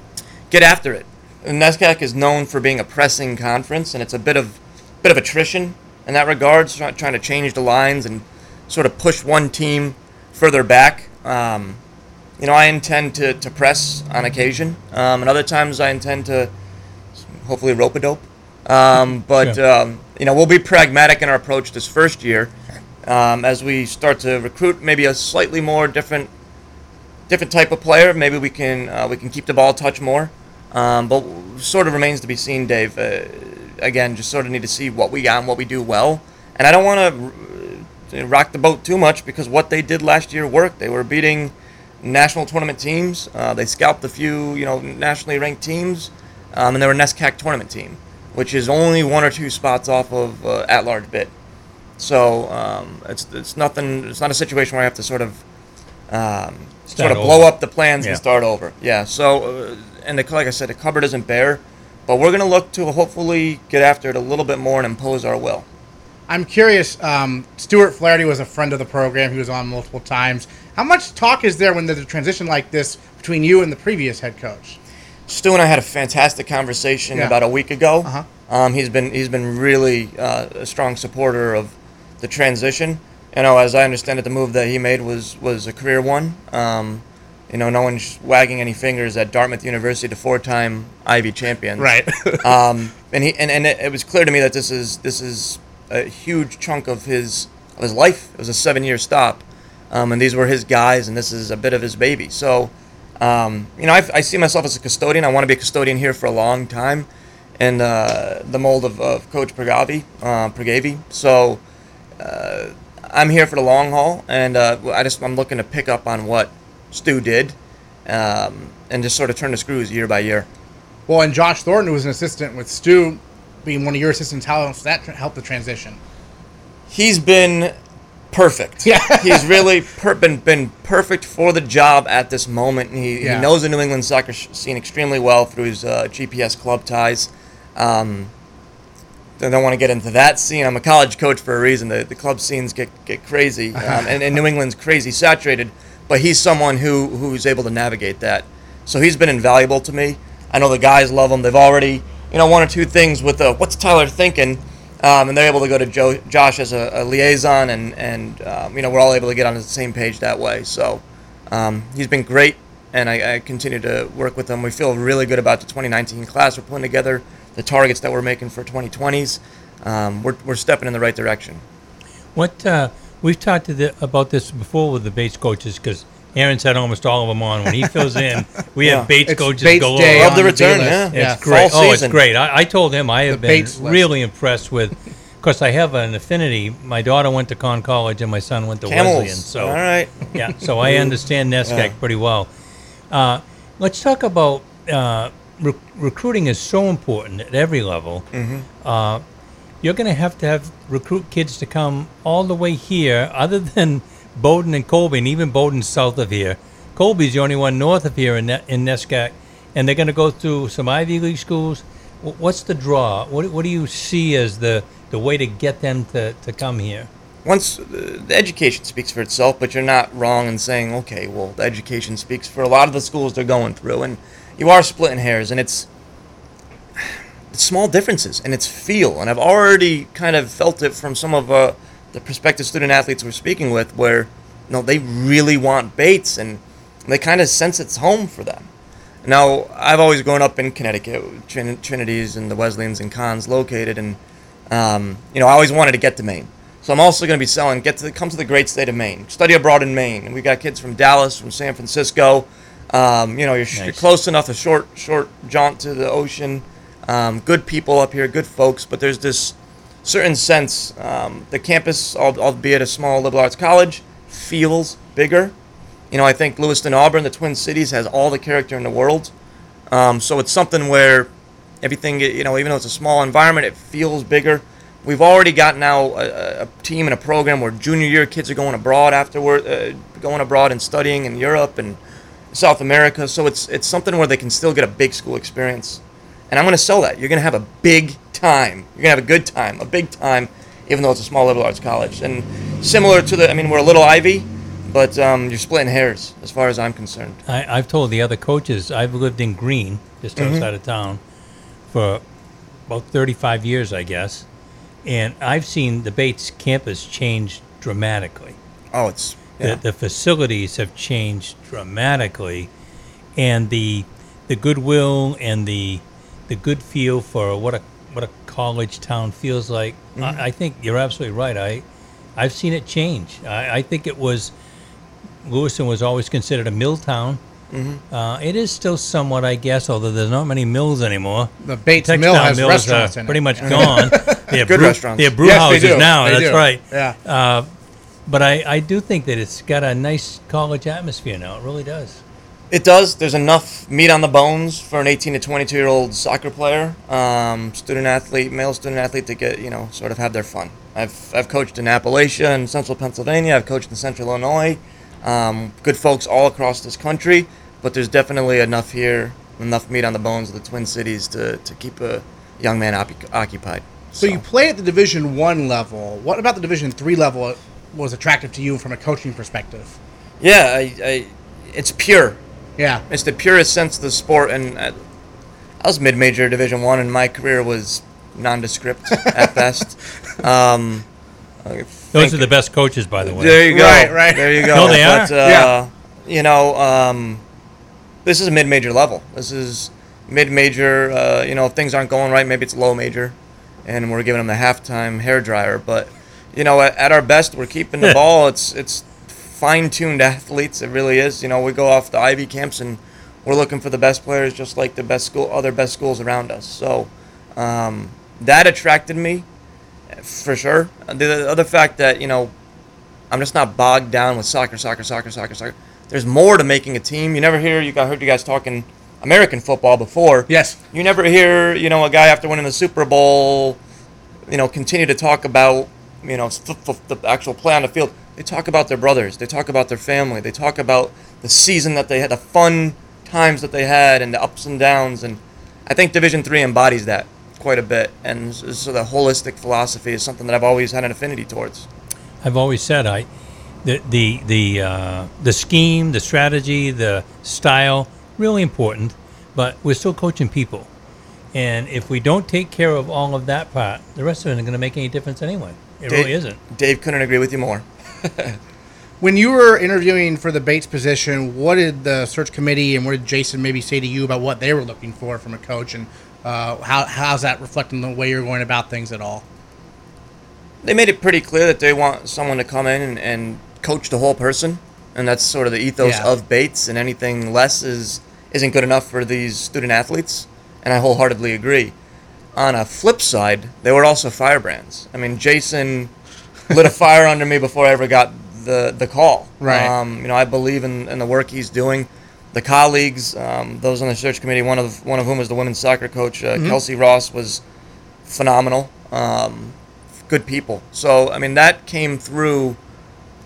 Get after it. NESCAC is known for being a pressing conference, and it's a bit of attrition in that regard, so trying to change the lines and sort of push one team further back. I intend to press on occasion, and other times I intend to hopefully rope-a-dope. We'll be pragmatic in our approach this first year as we start to recruit maybe a slightly more different type of player. Maybe we can keep the ball touch more. But sort of remains to be seen, Dave. Again, just sort of need to see what we got and what we do well. And I don't want to rock the boat too much because what they did last year worked. They were beating national tournament teams. They scalped a few, nationally ranked teams, and they were a NESCAC tournament team, which is only one or two spots off of at-large bid. So it's nothing. It's not a situation where I have to sort of blow up the plans and start over. Yeah. So and like I said, the cupboard isn't bare, but we're going to look to hopefully get after it a little bit more and impose our will. I'm curious. Stuart Flaherty was a friend of the program. He was on multiple times. How much talk is there when there's a transition like this between you and the previous head coach? Stu and I had a fantastic conversation about a week ago. Uh-huh. He's been really a strong supporter of the transition. You know, as I understand it, the move that he made was a career one. You know, no one's wagging any fingers at Dartmouth University, the four-time Ivy champions. Right. and it was clear to me that this is a huge chunk of his life. It was a 7-year stop, and these were his guys, and this is a bit of his baby. So, you know, I see myself as a custodian. I want to be a custodian here for a long time, and the mold of Coach Pergavi. So. I'm here for the long haul, and I'm looking to pick up on what Stu did, and just sort of turn the screws year by year. Well, and Josh Thornton, who was an assistant with Stu, being one of your assistants, how does that help the transition? He's been perfect. Yeah. He's really been perfect for the job at this moment. And he knows the New England soccer scene extremely well through his GPS club ties. I don't want to get into that scene. I'm a college coach for a reason. The club scenes get crazy, and New England's crazy saturated. But he's someone who's able to navigate that. So he's been invaluable to me. I know the guys love him. They've already, you know, one or two things with the what's Tyler thinking, and they're able to go to Josh as a liaison, and you know, we're all able to get on the same page that way. So he's been great, and I continue to work with him. We feel really good about the 2019 class we're putting together. The targets that we're making for 2020s, we're stepping in the right direction. What we've talked about this before with the Bates coaches, because Aaron's had almost all of them on. When he fills in, we have Bates coaches galore. I love the return. It's great. Oh, it's great. I told him I have been really impressed with. Of course, I have an affinity. My daughter went to Conn College and my son went to Wesleyan. So all right. Yeah. So I understand NESCAC pretty well. Let's talk about. Recruiting is so important at every level. Mm-hmm. You're going to have recruit kids to come all the way here, other than Bowdoin and Colby, and even Bowdoin's south of here. Colby's the only one north of here in NESCAC, and they're going to go through some Ivy League schools. What's the draw? What do you see as the way to get them to come here? Once the education speaks for itself, but you're not wrong in saying, okay, well, the education speaks for a lot of the schools they're going through, and you are splitting hairs, and it's small differences, and it's feel. And I've already kind of felt it from some of the prospective student-athletes we're speaking with, where you know, they really want Bates, and they kind of sense it's home for them. Now, I've always grown up in Connecticut, Trinities and the Wesleyans and Cons located, and you know, I always wanted to get to Maine. So I'm also going to be selling, come to the great state of Maine, study abroad in Maine. And we've got kids from Dallas, from San Francisco. You know, you're close enough, a short jaunt to the ocean, good people up here, good folks, but there's this certain sense, the campus, albeit a small liberal arts college, feels bigger. You know, I think Lewiston, Auburn, the Twin Cities, has all the character in the world. So it's something where everything, you know, even though it's a small environment, it feels bigger. We've already got now a team and a program where junior year kids are going abroad afterward, and studying in Europe and South America, so it's something where they can still get a big school experience, and I'm going to sell that. You're going to have a big time. You're going to have a good time, a big time, even though it's a small liberal arts college. And similar to the, I mean, we're a little Ivy, but you're splitting hairs as far as I'm concerned. I've told the other coaches, I've lived in Greene, just outside of town, for about 35 years, I guess, and I've seen the Bates campus change dramatically. Oh, it's... Yeah. The facilities have changed dramatically, and the goodwill and the good feel for what a college town feels like. Mm-hmm. I think you're absolutely right. I've seen it change. I think it was Lewiston was always considered a mill town. Mm-hmm. It is still somewhat, I guess, although there's not many mills anymore. The Bates Mill has mills restaurants are in pretty much gone. They have good restaurants. They're brew houses now. That's right. Yeah. But I do think that it's got a nice college atmosphere now. It really does. It does. There's enough meat on the bones for an 18 to 22-year-old soccer player, student-athlete, male student-athlete, to get, you know, sort of have their fun. I've coached in Appalachia and central Pennsylvania. I've coached in central Illinois. Good folks all across this country, but there's definitely enough here, enough meat on the bones of the Twin Cities to keep a young man occupied. So you play at the Division I level. What about the Division III level was attractive to you from a coaching perspective? Yeah, it's pure. Yeah, it's the purest sense of the sport, and I was mid-major Division I, and my career was nondescript at best. Those are the best coaches, by the way. There you go. Right. There you go. No, they are. But, you know, this is a mid-major level. This is mid-major. You know, if things aren't going right, maybe it's low major, and we're giving them the halftime hairdryer. But you know, at our best, we're keeping the ball. It's fine-tuned athletes, it really is. You know, we go off the Ivy camps and we're looking for the best players, just like the other best schools around us. So that attracted me for sure. The other fact that, you know, I'm just not bogged down with soccer. There's more to making a team. I heard you guys talking American football before. Yes. You never hear, you know, a guy after winning the Super Bowl, you know, continue to talk about, you know, the actual play on the field. They talk about their brothers. They talk about their family. They talk about the season that they had, the fun times that they had, and the ups and downs. And I think Division III embodies that quite a bit. And so the holistic philosophy is something that I've always had an affinity towards. I've always said the scheme, the strategy, the style, really important. But we're still coaching people, and if we don't take care of all of that part, the rest of it isn't going to make any difference anyway. It really isn't. Dave couldn't agree with you more. When you were interviewing for the Bates position, what did the search committee and what did Jason maybe say to you about what they were looking for from a coach, and how's that reflecting the way you're going about things at all? They made it pretty clear that they want someone to come in and coach the whole person, and that's sort of the ethos of Bates, and anything less isn't good enough for these student athletes, and I wholeheartedly agree. On a flip side, they were also firebrands. I mean, Jason lit a fire under me before I ever got the call. Right. You know, I believe in the work he's doing. The colleagues, those on the search committee, one of whom was the women's soccer coach, Kelsey Ross, was phenomenal. Good people. So, I mean, that came through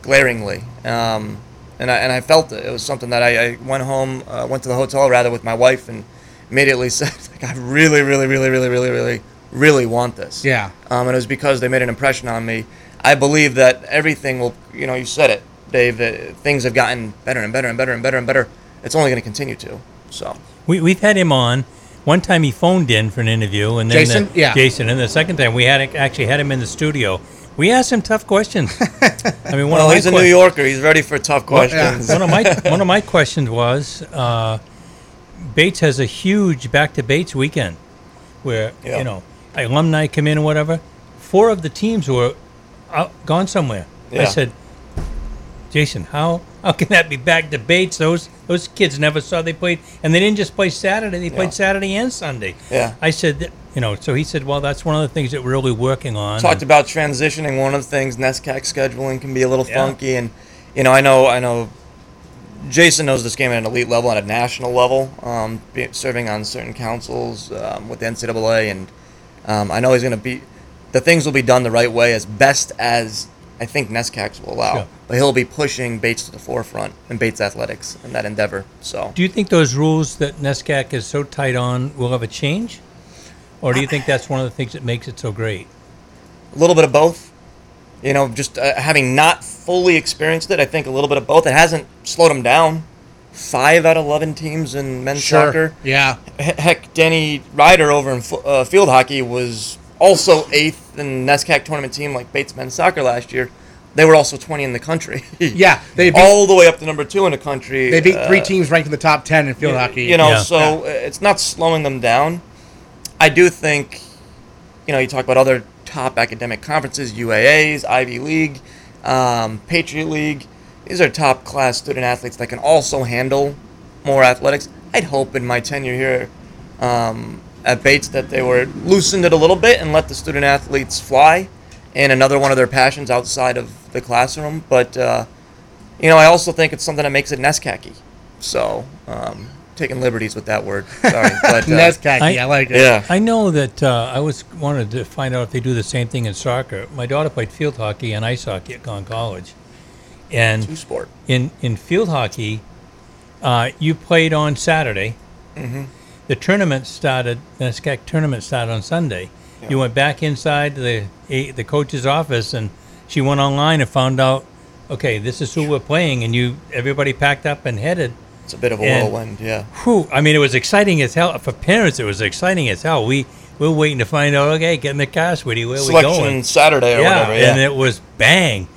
glaringly, and I felt it. It was something that I went home, went to the hotel rather with my wife, and immediately said, like, I really, really, really, really, really, really, really want this. Yeah. And it was because they made an impression on me. I believe that everything will, you know, you said it, Dave, things have gotten better and better and better and better and better. It's only going to continue to. So we've had him on. One time he phoned in for an interview, and then Jason, and the second time we had him in the studio. We asked him tough questions. I mean, he's a New Yorker. He's ready for tough questions. Yeah. One of my questions was, Bates has a huge Back to Bates weekend, where you know, alumni come in or whatever. 4 of the teams were gone somewhere. Yeah. I said, Jason, how can that be back to Bates? Those kids never saw. They played, and they didn't just play Saturday. They played Saturday and Sunday. Yeah. I said, you know. So he said, well, that's one of the things that we're really working on. Talked about transitioning. One of the things, NESCAC scheduling can be a little funky, and you know, I know. Jason knows this game at an elite level, at a national level, serving on certain councils with the NCAA, and I know he's going to be. The things will be done the right way as best as I think NESCACs will allow. Sure. But he'll be pushing Bates to the forefront and Bates athletics in that endeavor. So, do you think those rules that NESCAC is so tight on will ever change? Or do you think that's one of the things that makes it so great? A little bit of both. You know, just having not fully experienced it, I think a little bit of both. It hasn't slowed them down. 5 out of 11 teams in men's soccer. Yeah. Heck, Danny Ryder over in field hockey was also 8th in NESCAC tournament team, like Bates men's soccer last year. They were also 20 in the country. Yeah, they beat, all the way up to number 2 in the country. They beat 3 teams ranked in the top 10 in field hockey. You know, it's not slowing them down. I do think, you know, you talk about other top academic conferences, UAAs, Ivy League, Patriot League. These are top class student athletes that can also handle more athletics. I'd hope in my tenure here at Bates that they were loosened it a little bit and let the student athletes fly in another one of their passions outside of the classroom. But, you know, I also think it's something that makes it NESCAC-y. So, taking liberties with that word. Sorry. But, NESCAC, I like it. Yeah. I know that I was wanted to find out if they do the same thing in soccer. My daughter played field hockey and ice hockey at Conn College. And two sport. In field hockey, you played on Saturday. Mm-hmm. The tournament started, the NESCAC tournament started on Sunday. Yeah. You went back inside the coach's office, and she went online and found out, okay, this is who we're playing, and everybody packed up and headed. It's a bit of a whirlwind, yeah. Whew, I mean, it was exciting as hell. For parents, it was exciting as hell. We're waiting to find out, okay, get in the car, sweetie, where are we going? Saturday or whatever, yeah. And it was bang.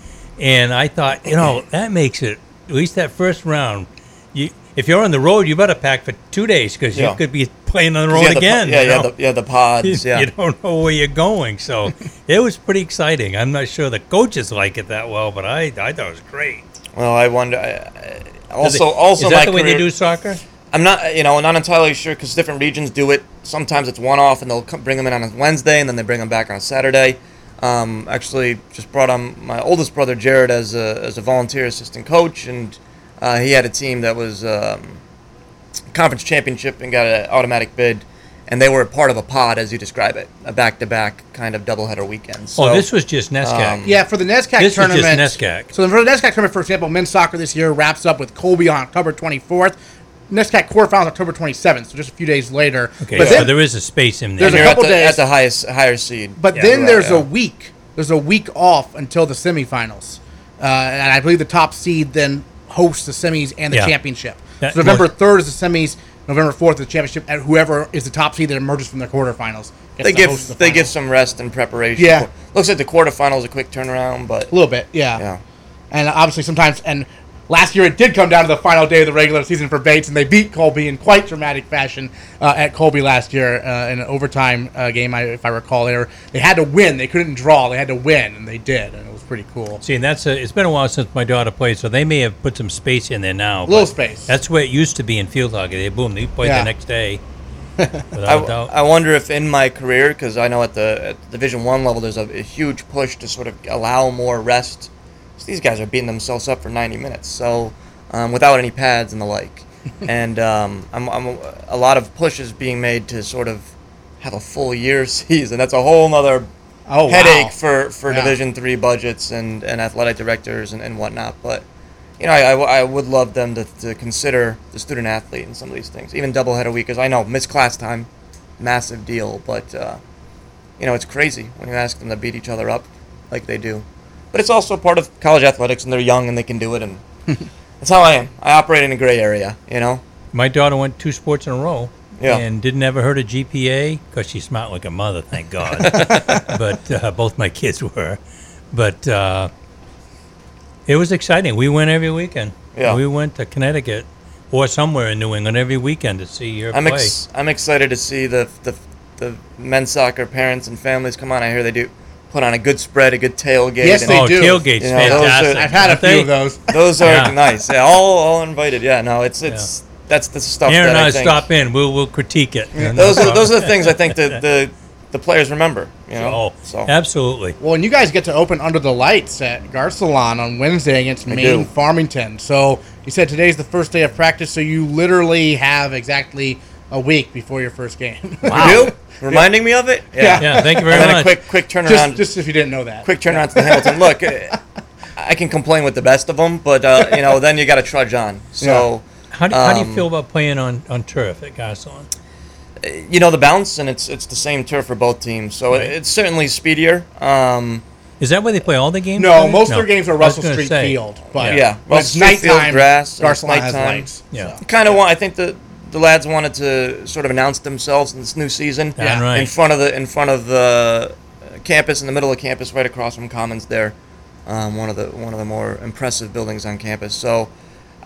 And I thought, that makes it, at least that first round, if you're on the road, you better pack for 2 days because you could be playing on the road again. The pods. Yeah. You don't know where you're going. So it was pretty exciting. I'm not sure the coaches like it that well, but I thought it was great. Well, I wonder. Is that the way they do soccer? I'm not, not entirely sure because different regions do it. Sometimes it's one off and they'll bring them in on a Wednesday and then they bring them back on a Saturday. Actually, just brought on my oldest brother Jared as a volunteer assistant coach and. He had a team that was conference championship and got an automatic bid, and they were part of a pod, as you describe it, a back-to-back kind of doubleheader weekend. So, this was just NESCAC. For the NESCAC tournament. This was just NESCAC. So for the NESCAC tournament, for example, men's soccer this year wraps up with Colby on October 24th. NESCAC quarterfinals October 27th, so just a few days later. Okay, but there is a space in there. There's a couple days. At the higher seed. But then there's a week. There's a week off until the semifinals. And I believe the top seed then hosts the semis and the championship. So November 3rd is the semis, November 4th is the championship, and whoever is the top seed that emerges from their quarterfinals. They give some rest and preparation. Yeah. Looks like the quarterfinals a quick turnaround, but a little bit, yeah. And obviously sometimes, and last year it did come down to the final day of the regular season for Bates, and they beat Colby in quite dramatic fashion at Colby last year in an overtime game, if I recall. They had to win. They couldn't draw. They had to win, and they did, and it was pretty cool. See, and it's been a while since my daughter played, so they may have put some space in there now. A little space. That's where it used to be in field hockey. They played the next day. I wonder if in my career, because I know at the Division I level there's a huge push to sort of allow more rest. So these guys are beating themselves up for 90 minutes, so without any pads and the like. And I'm a lot of pushes being made to sort of have a full year season. That's a whole other headache for Division III budgets and athletic directors and whatnot. But I would love them to consider the student athlete in some of these things, even doubleheader week, because I know missed class time, massive deal. But it's crazy when you ask them to beat each other up like they do. But it's also part of college athletics, and they're young, and they can do it, and that's how I am. I operate in a gray area, My daughter went 2 sports in a row and didn't ever hurt a GPA because she's smart like a mother, thank God. But both my kids were. But it was exciting. We went every weekend. Yeah. We went to Connecticut or somewhere in New England every weekend to see your play. I'm excited to see the men's soccer parents and families come on. I hear they do. Put on a good spread, a good tailgate. Yes, they do. Tailgate's fantastic. I've had a few of those. Those are nice. Yeah, all invited. Yeah, no, it's that's the stuff. Aaron and I stop in. We'll critique it. Yeah, those are the things I think that the players remember. Absolutely. Well, and you guys get to open under the lights at Garcelon on Wednesday against Maine Farmington. So you said today's the first day of practice, so you literally have exactly a week before your first game. Wow. Reminding me of it? Yeah. Yeah, thank you very much. A quick turnaround. Just if you didn't know that. Quick turnaround to the Hamilton. Look, I can complain with the best of them, but, then you got to trudge on. So, how do you feel about playing on turf at Garcelon? The bounce, and it's the same turf for both teams. So it's certainly speedier. Is that where they play all the games? No, most of their games are Russell Street Field. But Russell Street Field, grass, Garcelon has lights. Yeah. I think the lads wanted to sort of announce themselves in this new season in front of the campus, in the middle of campus, right across from Commons there, one of the more impressive buildings on campus. So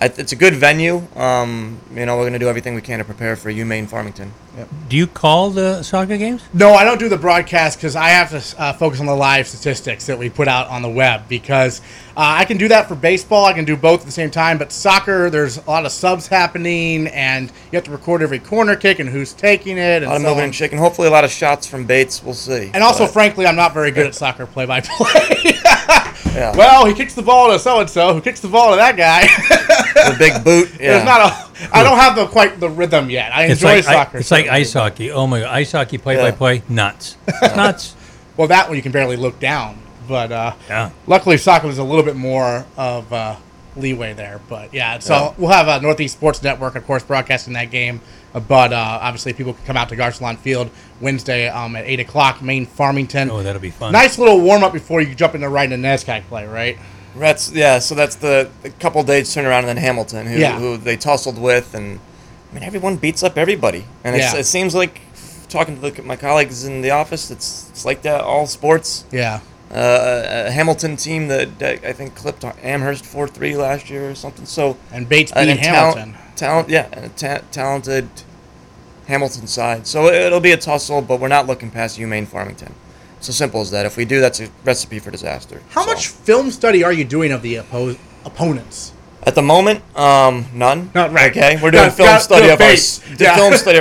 it's a good venue. We're going to do everything we can to prepare for UMaine Farmington. Yep. Do you call the soccer games? No, I don't do the broadcast because I have to focus on the live statistics that we put out on the web because I can do that for baseball. I can do both at the same time. But soccer, there's a lot of subs happening, and you have to record every corner kick and who's taking it. And a lot of moving and shaking. Hopefully a lot of shots from Bates. We'll see. And also, frankly, I'm not very good at soccer play-by-play. Well, he kicks the ball to so-and-so, who kicks the ball to that guy. The big boot. Yeah. There's not a I don't have quite the rhythm yet. I enjoy soccer. It's like ice hockey. Oh my God, ice hockey play-by-play, nuts. It's nuts. Well, that one you can barely look down. But luckily, soccer was a little bit more of leeway there. But, we'll have a Northeast Sports Network, of course, broadcasting that game. But, obviously, people can come out to Garcelon Field Wednesday at 8 o'clock, Maine Farmington. Oh, that'll be fun. Nice little warm-up before you jump into riding a NESCAC play, right? So that's the couple days turnaround, and then Hamilton, who they tussled with. And, I mean, everyone beats up everybody. And it seems like, talking to my colleagues in the office, it's like that all sports. Yeah. A Hamilton team that I think clipped Amherst 4-3 last year or something. So and Bates beat Hamilton. Talented Hamilton side. So it'll be a tussle, but we're not looking past UMaine Farmington. It's as simple as that. If we do, that's a recipe for disaster. How much film study are you doing of the opponents? At the moment, none. Not right. Okay, we're doing film study of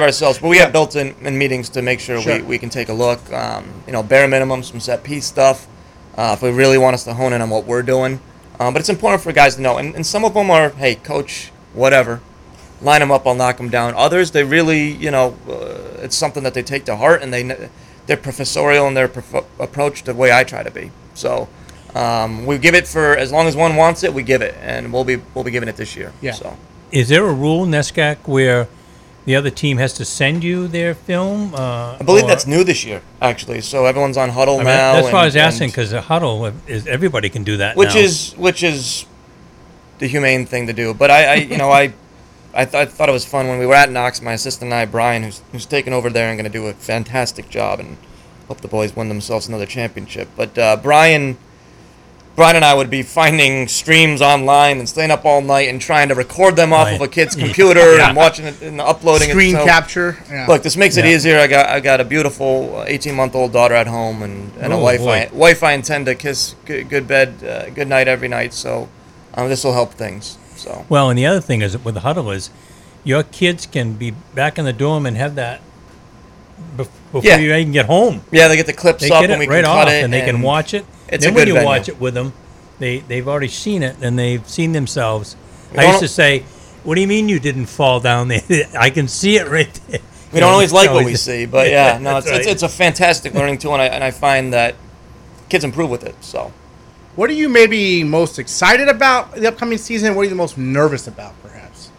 ourselves, but we have built-in meetings to make sure we can take a look. Bare minimum, some set piece stuff. If we really want us to hone in on what we're doing. But it's important for guys to know. And some of them are, hey, coach, whatever. Line them up, I'll knock them down. Others, they really, it's something that they take to heart, and they're professorial in their approach to the way I try to be. So we give it for as long as one wants it, we give it. And we'll be giving it this year. Yeah. So. Is there a rule in NESCAC where the other team has to send you their film? I believe that's new this year, actually. So everyone's on huddle now. That's why I was asking, because the huddle is everybody can do that, which is the humane thing to do. But I thought it was fun when we were at Knox. My assistant and I, Brian, who's taken over there and going to do a fantastic job, and hope the boys win themselves another championship. But Brian and I would be finding streams online and staying up all night and trying to record them off of a kid's computer and watching it and uploading it. Screen capture. Yeah. Look, this makes it easier. I got a beautiful 18-month-old daughter at home and a wife I intend to kiss good night every night. So this will help things. So well, and the other thing is with the huddle is your kids can be back in the dorm and have that before you even get home. Yeah, they get the clips up and we can cut it. And they can watch it. Then when you watch it with them, they've already seen it, and they've seen themselves. I used to say, what do you mean you didn't fall down there? I can see it right there. We don't always like what we see, but it's a fantastic learning tool, and I find that kids improve with it. So, what are you maybe most excited about the upcoming season? What are you the most nervous about, perhaps?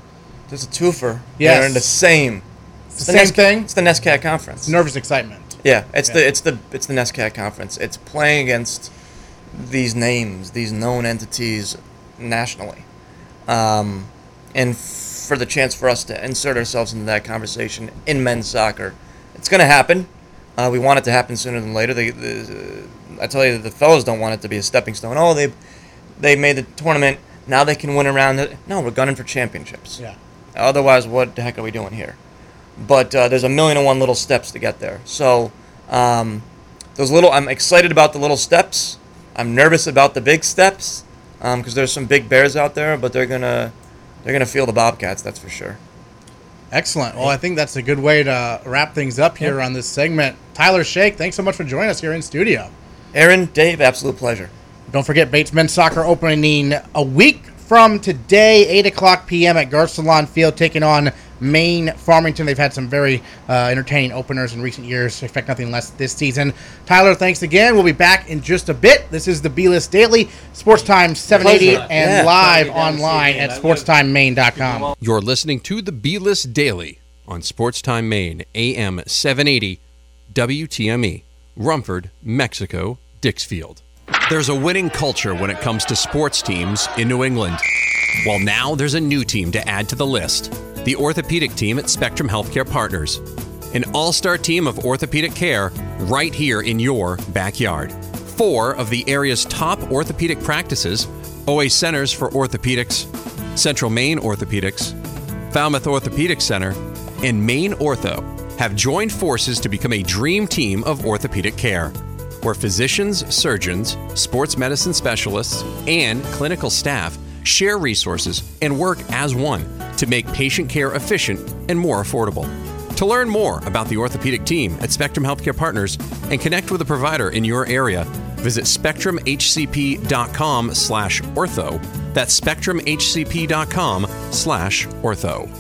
There's a twofer. Yes. They're in the same. It's the same thing? It's the NESCAC conference. Nervous excitement. Yeah, it's the NESCAC conference. It's playing against these names, these known entities nationally, and for the chance for us to insert ourselves into that conversation in men's soccer. It's going to happen. We want it to happen sooner than later. I tell you, the fellows don't want it to be a stepping stone. Oh, they made the tournament. Now they can win around it. No, we're gunning for championships. Yeah. Otherwise, what the heck are we doing here? But there's 1,000,001 little steps to get there. So I'm excited about the little steps. I'm nervous about the big steps because there's some big bears out there, but they're gonna feel the Bobcats, that's for sure. Excellent. Well, I think that's a good way to wrap things up here on this segment. Tyler Sheikh, thanks so much for joining us here in studio. Aaron, Dave, absolute pleasure. Don't forget Bates Men's Soccer opening a week from today, 8:00 p.m. at Garcelon Field, taking on Maine Farmington. They've had some very entertaining openers in recent years. Expect nothing less this season. Tyler, thanks again. We'll be back in just a bit. This is the B-List Daily, Sports Time 780, and live online at sportstimemaine.com. You're listening to the B-List Daily on Sports Time Maine, AM 780, WTME, Rumford, Mexico, Dixfield. There's a winning culture when it comes to sports teams in New England. Well, now there's a new team to add to the list. The orthopedic team at Spectrum Healthcare Partners. An all-star team of orthopedic care right here in your backyard. 4 of the area's top orthopedic practices, OA Centers for Orthopedics, Central Maine Orthopedics, Falmouth Orthopedic Center, and Maine Ortho have joined forces to become a dream team of orthopedic care, where physicians, surgeons, sports medicine specialists, and clinical staff share resources and work as one to make patient care efficient and more affordable. To learn more about the orthopedic team at Spectrum Healthcare Partners and connect with a provider in your area, visit spectrumhcp.com/ortho. That's spectrumhcp.com/ortho.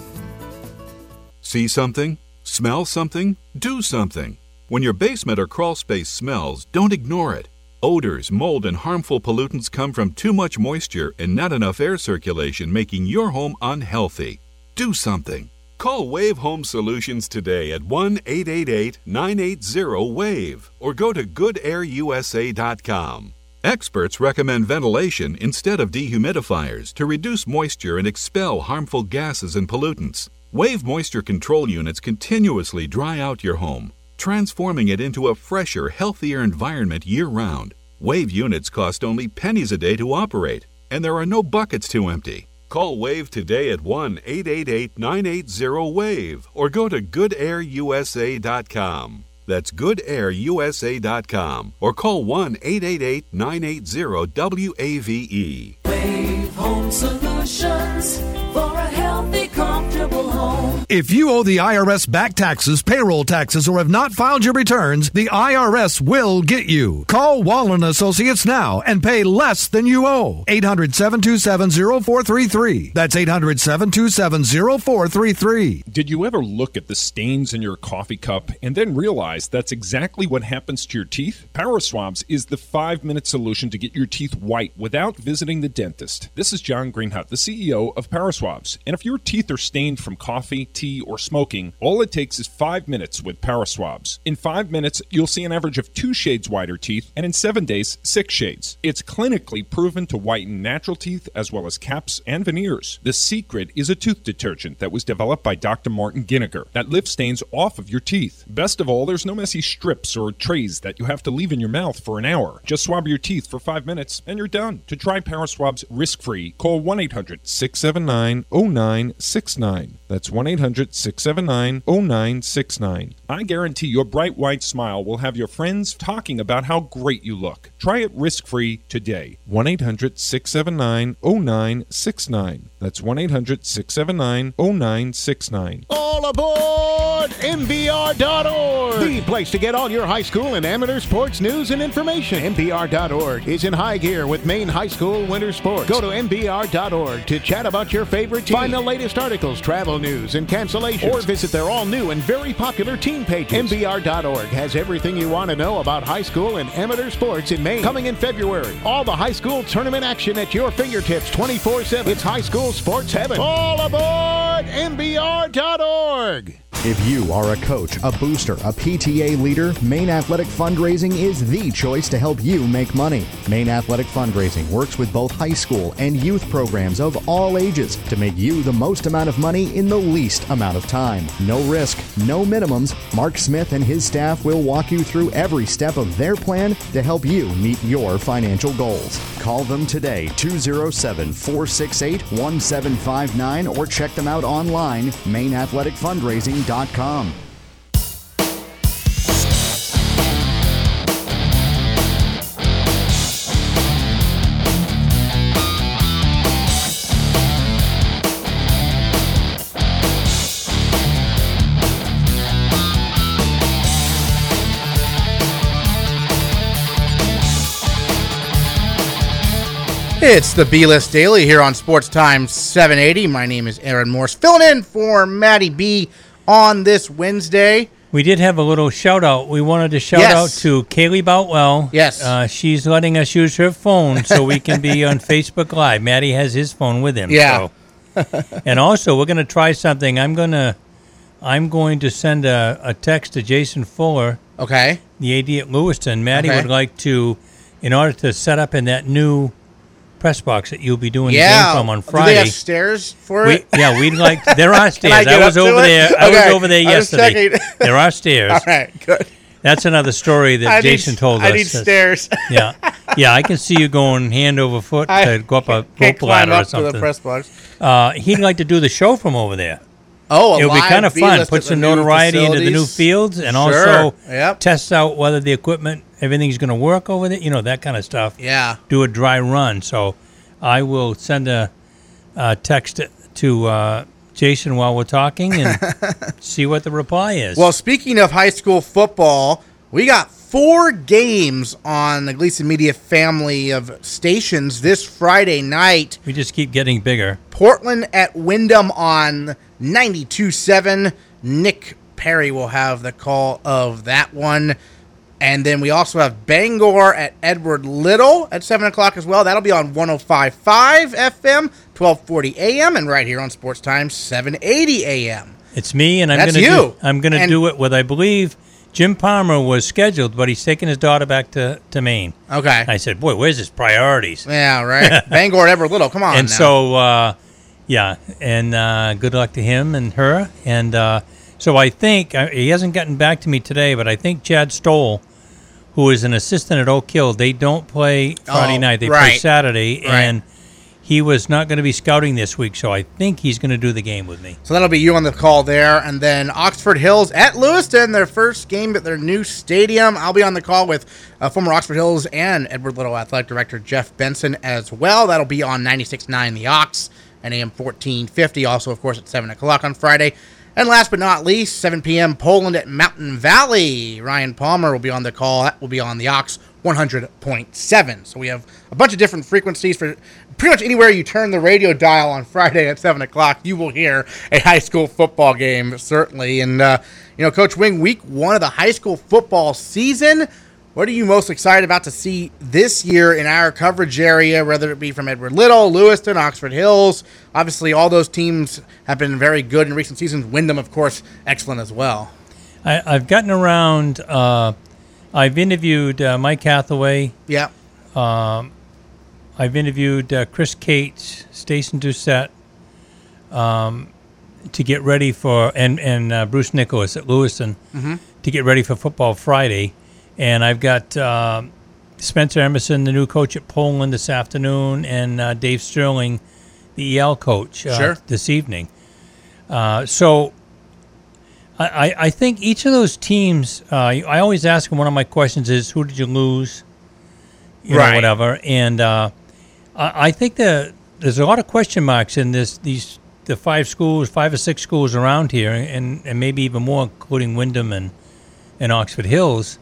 See something? Smell something? Do something. When your basement or crawl space smells, don't ignore it. Odors, mold, and harmful pollutants come from too much moisture and not enough air circulation, making your home unhealthy. Do something. Call Wave Home Solutions today at 1-888-980-WAVE or go to goodairusa.com. Experts recommend ventilation instead of dehumidifiers to reduce moisture and expel harmful gases and pollutants. Wave moisture control units continuously dry out your home, transforming it into a fresher, healthier environment year-round. Wave units cost only pennies a day to operate, and there are no buckets to empty. Call Wave today at 1-888-980-WAVE or go to goodairusa.com. That's goodairusa.com or call 1-888-980-WAVE. Wave Home Solutions for a healthy, comfortable home. If you owe the IRS back taxes, payroll taxes, or have not filed your returns, the IRS will get you. Call Wall & Associates now and pay less than you owe. 800-727-0433. That's 800-727-0433. Did you ever look at the stains in your coffee cup and then realize that's exactly what happens to your teeth? Power Swabs is the 5-minute solution to get your teeth white without visiting the dentist. This is John Greenhut, the CEO of Power Swabs. And if your teeth are stained from coffee, tea, or smoking, all it takes is 5 minutes with Power Swabs. In 5 minutes, you'll see an average of 2 shades whiter teeth, and in 7 days, 6 shades. It's clinically proven to whiten natural teeth as well as caps and veneers. The secret is a tooth detergent that was developed by Dr. Martin Ginniger that lifts stains off of your teeth. Best of all, there's no messy strips or trays that you have to leave in your mouth for an hour. Just swab your teeth for 5 minutes, and you're done. To try Power Swabs risk-free, call 1-800-679-0969. That's 1-800-679-0969. I guarantee your bright white smile will have your friends talking about how great you look. Try it risk-free today. 1-800-679-0969. That's 1-800-679-0969. All aboard MBR.org, the place to get all your high school and amateur sports news and information. MBR.org is in high gear with Maine High School winter sports. Go to MBR.org to chat about your favorite team. Find the latest articles, travel news, and cancellations, or visit their all-new and very popular team pages. MBR.org has everything you want to know about high school and amateur sports in Maine. Coming in February, all the high school tournament action at your fingertips 24/7. It's high school sports heaven. All aboard MBR.org. If you are a coach, a booster, a PTA leader, Maine Athletic Fundraising is the choice to help you make money. Maine Athletic Fundraising works with both high school and youth programs of all ages to make you the most amount of money in the least amount of time. No risk, no minimums. Mark Smith and his staff will walk you through every step of their plan to help you meet your financial goals. Call them today, 207-468-1759, or check them out online, MaineAthleticFundraising.com. It's the B-List Daily here on Sports Time 780. My name is Aaron Morse, filling in for Matty B on this Wednesday. We did have a little shout-out. We wanted to shout out to Kaylee Boutwell. Yes. She's letting us use her phone so we can be on Facebook Live. Matty has his phone with him. Yeah. So. And also, we're going to try something. I'm going to send a text to Jason Fuller, okay, the AD at Lewiston. Matty would like to, in order to set up in that new press box that you'll be doing the game from on Friday. Do they have stairs for it? We'd like... There are stairs. I was over there yesterday. There are stairs. All right, good. That's another story that Jason told us. I need stairs. Yeah. Yeah, I can see you going hand over foot to go up a rope ladder or something. To the press box. He'd like to do the show from over there. Oh, it'll be kind of fun. Put some notoriety into the new fields and also test out whether the equipment, everything's going to work over there, that kind of stuff. Yeah. Do a dry run. So I will send a text to Jason while we're talking and see what the reply is. Well, speaking of high school football, we got 4 games on the Gleason Media family of stations this Friday night. We just keep getting bigger. Portland at Wyndham on 92.7. Nick Perry will have the call of that one. And then we also have Bangor at Edward Little at 7 o'clock as well. That'll be on 105.5 FM, 1240 AM, and right here on Sports Time, 780 AM. It's me, and I'm going to do it with, I believe, Jim Palmer was scheduled, but he's taking his daughter back to Maine. Okay. I said, boy, where's his priorities? Yeah, right. Bangor at Everett Little, come on. And now. So good luck to him and her. And so I think, he hasn't gotten back to me today, but I think Chad Stoll, who is an assistant at Oak Hill, they don't play Friday night. They play Saturday. Right. And he was not going to be scouting this week, so I think he's going to do the game with me. So that'll be you on the call there. And then Oxford Hills at Lewiston, their first game at their new stadium. I'll be on the call with former Oxford Hills and Edward Little Athletic Director Jeff Benson as well. That'll be on 96.9 The Ox and AM 1450, also, of course, at 7 o'clock on Friday. And last but not least, 7 p.m., Poland at Mountain Valley. Ryan Palmer will be on the call. That will be on The Ox 100.7. So we have a bunch of different frequencies for pretty much anywhere you turn the radio dial on Friday at 7 o'clock, you will hear a high school football game, certainly. And, Coach Wing, week one of the high school football season, what are you most excited about to see this year in our coverage area, whether it be from Edward Little, Lewiston, Oxford Hills? Obviously, all those teams have been very good in recent seasons. Wyndham, of course, excellent as well. I've gotten around... I've interviewed Mike Hathaway. Yeah. I've interviewed Chris Cates, Stason Doucette, to get ready for, and Bruce Nicholas at Lewiston, mm-hmm. to get ready for Football Friday. And I've got Spencer Emerson, the new coach at Poland this afternoon, and Dave Sterling, the EL coach, this evening. So... I think each of those teams, I always ask them, one of my questions is, who did you lose? Right. Know, whatever. And I think there's a lot of question marks in the five or six schools around here, and maybe even more, including Wyndham and Oxford Hills,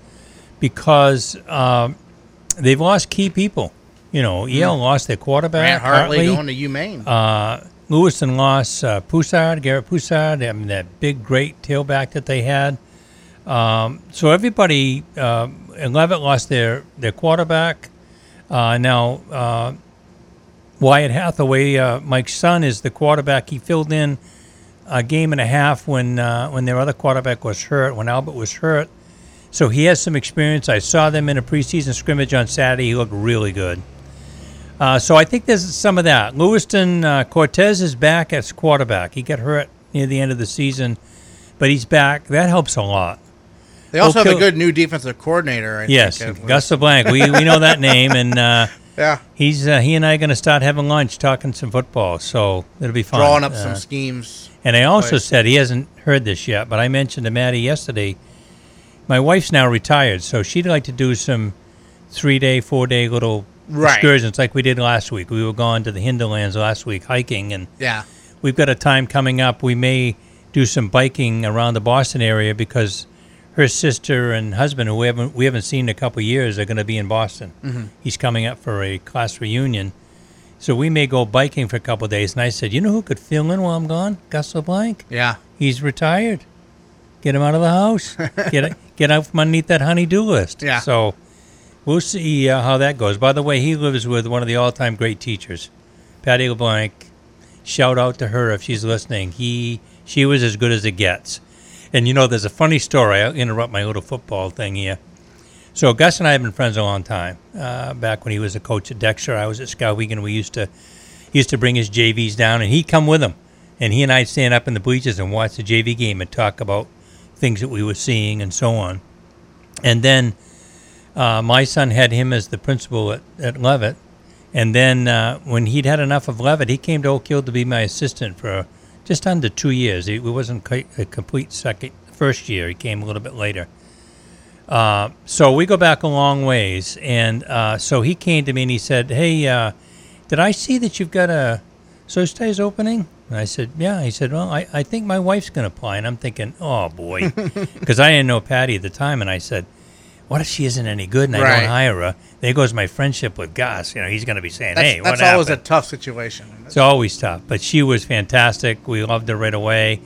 because they've lost key people. You know, Yale lost their quarterback. Grant Hartley going to UMaine. Lewiston lost Garrett Poussard, I mean, that big, great tailback that they had. So everybody, and Leavitt lost their quarterback. Now, Wyatt Hathaway, Mike's son, is the quarterback. He filled in a game and a half when their other quarterback was hurt, when Albert was hurt. So he has some experience. I saw them in a preseason scrimmage on Saturday. He looked really good. So I think there's some of that. Lewiston, Cortez is back as quarterback. He got hurt near the end of the season, but he's back. That helps a lot. They also have a good new defensive coordinator. I think Gus LeBlanc. We know that name, and he's he and I are going to start having lunch, talking some football. So it'll be fun. Drawing up some schemes. And I also said he hasn't heard this yet, but I mentioned to Maddie yesterday. My wife's now retired, so she'd like to do some 3-day, 4-day little. Right. Excursions like we did last week. We were going to the hinterlands last week hiking, and we've got a time coming up. We may do some biking around the Boston area because her sister and husband, who we haven't seen in a couple of years, are going to be in Boston. Mm-hmm. He's coming up for a class reunion, so we may go biking for a couple of days. And I said, you know who could fill in while I'm gone? Gus LeBlanc. Yeah, he's retired. Get him out of the house. Get out from underneath that honey-do list. Yeah. So. We'll see how that goes. By the way, he lives with one of the all-time great teachers, Patty LeBlanc. Shout out to her if she's listening. She was as good as it gets. And, there's a funny story. I'll interrupt my little football thing here. So Gus and I have been friends a long time. Back when he was a coach at Dexter, I was at Scout Week, and he used to bring his JVs down, and he'd come with him. And he and I'd stand up in the bleachers and watch the JV game and talk about things that we were seeing and so on. And then... my son had him as the principal at Leavitt, and then when he'd had enough of Leavitt, he came to Oak Hill to be my assistant for just under 2 years. It wasn't quite a complete first year. He came a little bit later. So we go back a long ways, and so he came to me and he said, hey, did I see that you've got a social studies opening? And I said, yeah. He said, well, I think my wife's going to apply. And I'm thinking, oh, boy, because I didn't know Patty at the time, and I said, what if she isn't any good and I don't hire her? There goes my friendship with Gus. He's going to be saying, hey, what happened? That's always a tough situation. It's always tough. But she was fantastic. We loved her right away.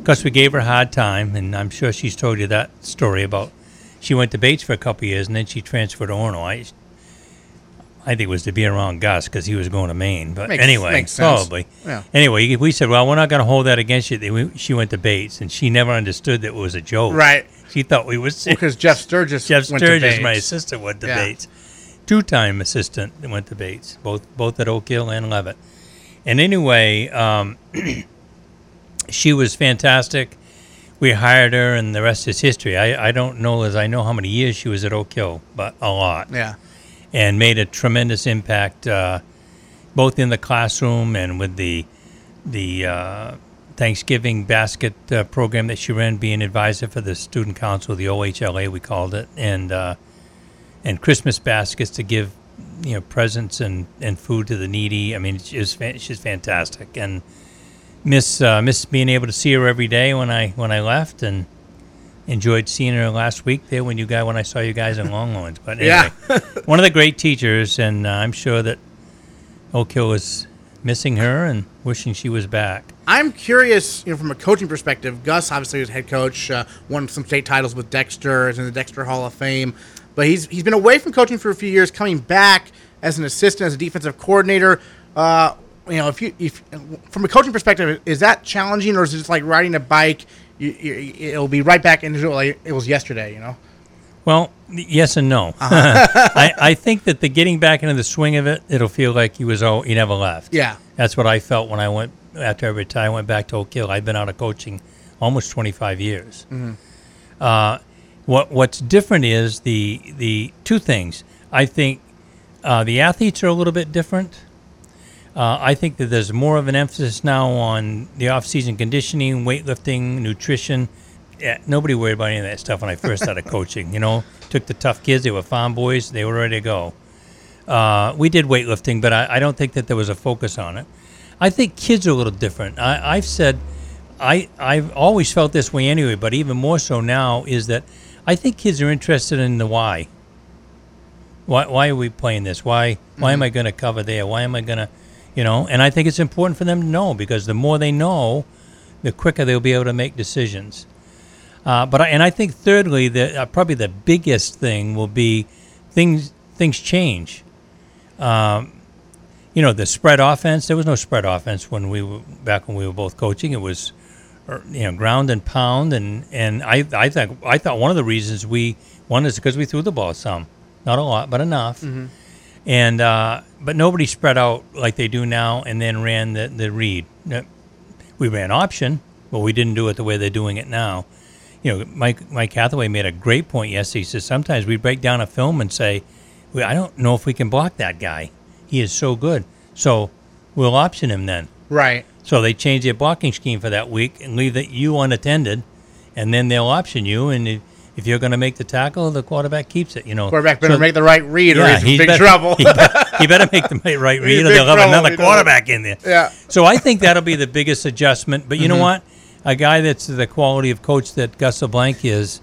because we gave her a hard time, and I'm sure she's told you that story about she went to Bates for a couple of years, and then she transferred to Illinois. I think it was to be around Gus because he was going to Maine. But makes sense. Probably. Yeah. Anyway, we said, well, we're not going to hold that against you. She went to Bates, and she never understood that it was a joke. Right. She thought we were serious. Because Jeff Sturgis, my assistant, went to Bates. Two-time assistant went to Bates, both at Oak Hill and Leavitt. And anyway, she was fantastic. We hired her, and the rest is history. I don't know as I know how many years she was at Oak Hill, but a lot. Yeah. And made a tremendous impact both in the classroom and with the Thanksgiving basket program that she ran, being advisor for the Student Council, the OHLA we called it, and Christmas baskets to give presents and food to the needy. I mean, she's fantastic, and miss being able to see her every day when I left, and enjoyed seeing her last week there when I saw you guys in Longhorns. But anyway, one of the great teachers, and I'm sure that Oak Hill is missing her and wishing she was back. I'm curious, from a coaching perspective. Gus obviously was head coach, won some state titles with Dexter, is in the Dexter Hall of Fame. But he's been away from coaching for a few years, coming back as an assistant, as a defensive coordinator. If from a coaching perspective, is that challenging, or is it just like riding a bike? It'll be right back into it like it was yesterday, Well, yes and no. Uh-huh. I think that the getting back into the swing of it, it'll feel like you never left. Yeah, that's what I felt when I went after I retired. I went back to Oak Hill. I've been out of coaching almost 25 years. Mm-hmm. What's different is the two things. I think the athletes are a little bit different. I think that there's more of an emphasis now on the off-season conditioning, weightlifting, nutrition. Yeah, nobody worried about any of that stuff when I first started coaching. Took the tough kids. They were farm boys. They were ready to go. We did weightlifting, but I don't think that there was a focus on it. I think kids are a little different. I've always felt this way anyway, but even more so now is that I think kids are interested in the why. Why are we playing this? Why am I going to cover there? Why am I going to... and I think it's important for them to know, because the more they know, the quicker they'll be able to make decisions. But I think thirdly, probably the biggest thing will be things change. The spread offense. There was no spread offense when we were both coaching. It was ground and pound, and I thought one of the reasons we won is because we threw the ball some, not a lot, but enough. Mm-hmm. And but nobody spread out like they do now, and then ran the read. We ran option, but we didn't do it the way they're doing it now. Mike Hathaway made a great point yesterday. He says sometimes we break down a film and say, I don't know if we can block that guy. He is so good. So we'll option him then. Right. So they change their blocking scheme for that week and leave you unattended, and then they'll option you, and if you're going to make the tackle, the quarterback keeps it. Quarterback better make the right read, or he's in big trouble. He better make the right read, or they'll have another quarterback in there. Yeah. So I think that'll be the biggest adjustment. But you know what? A guy that's the quality of coach that Gus LeBlanc is,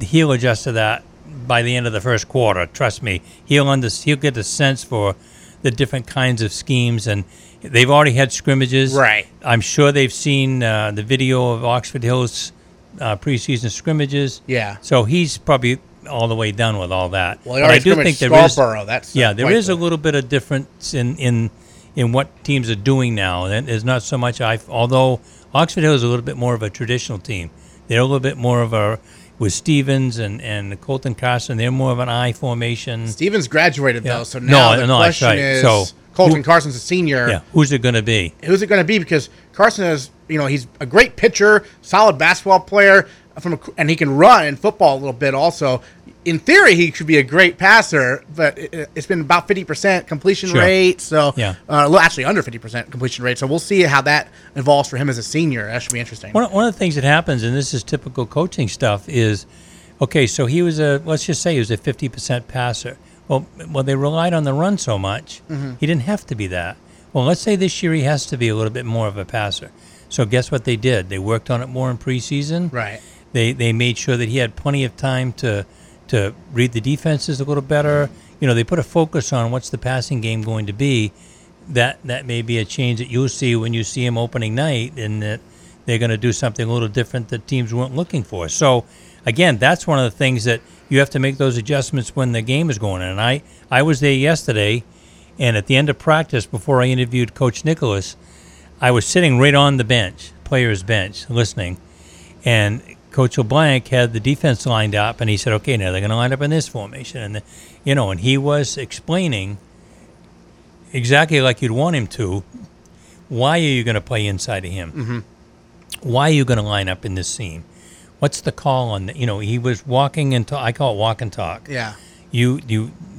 he'll adjust to that by the end of the first quarter. Trust me. He'll get a sense for the different kinds of schemes, and they've already had scrimmages. Right. I'm sure they've seen the video of Oxford Hills preseason scrimmages. Yeah. So he's probably all the way done with all that. Well, I do think there is a little bit of difference in what teams are doing now. There's not so much. Although Oxford Hill is a little bit more of a traditional team. They're a little bit more of a, with Stevens and Colton Carson, they're more of an I formation. Stevens graduated though, so now the question is, so Colton Carson's a senior. Yeah. Who's it going to be? Who's it going to be? Because Carson is, he's a great pitcher, solid basketball player, and he can run in football a little bit also. In theory, he should be a great passer, but it's been about 50% completion rate. So actually under 50% completion rate. So we'll see how that evolves for him as a senior. That should be interesting. One of the things that happens, and this is typical coaching stuff, is, okay, so he was let's just say he was a 50% passer. Well, they relied on the run so much, he didn't have to be that. Well, let's say this year he has to be a little bit more of a passer. So guess what they did? They worked on it more in preseason. Right. They made sure that he had plenty of time to read the defenses a little better. They put a focus on what's the passing game going to be. That may be a change that you'll see when you see him opening night, and that They're going to do something a little different that teams weren't looking for. So, again, that's one of the things that you have to make those adjustments when the game is going on. And I was there yesterday, and at the end of practice, before I interviewed Coach Nicholas, I was sitting right on the bench, player's bench, listening. And Coach LeBlanc had the defense lined up, and he said, okay, now they're going to line up in this formation. And, you know, and he was explaining exactly like you'd want him to, why are you going to play inside of him? Mm-hmm. Why are you going to line up in this seam? What's the call on the, you know, he was walking and talk. I call it walk and talk. Yeah. You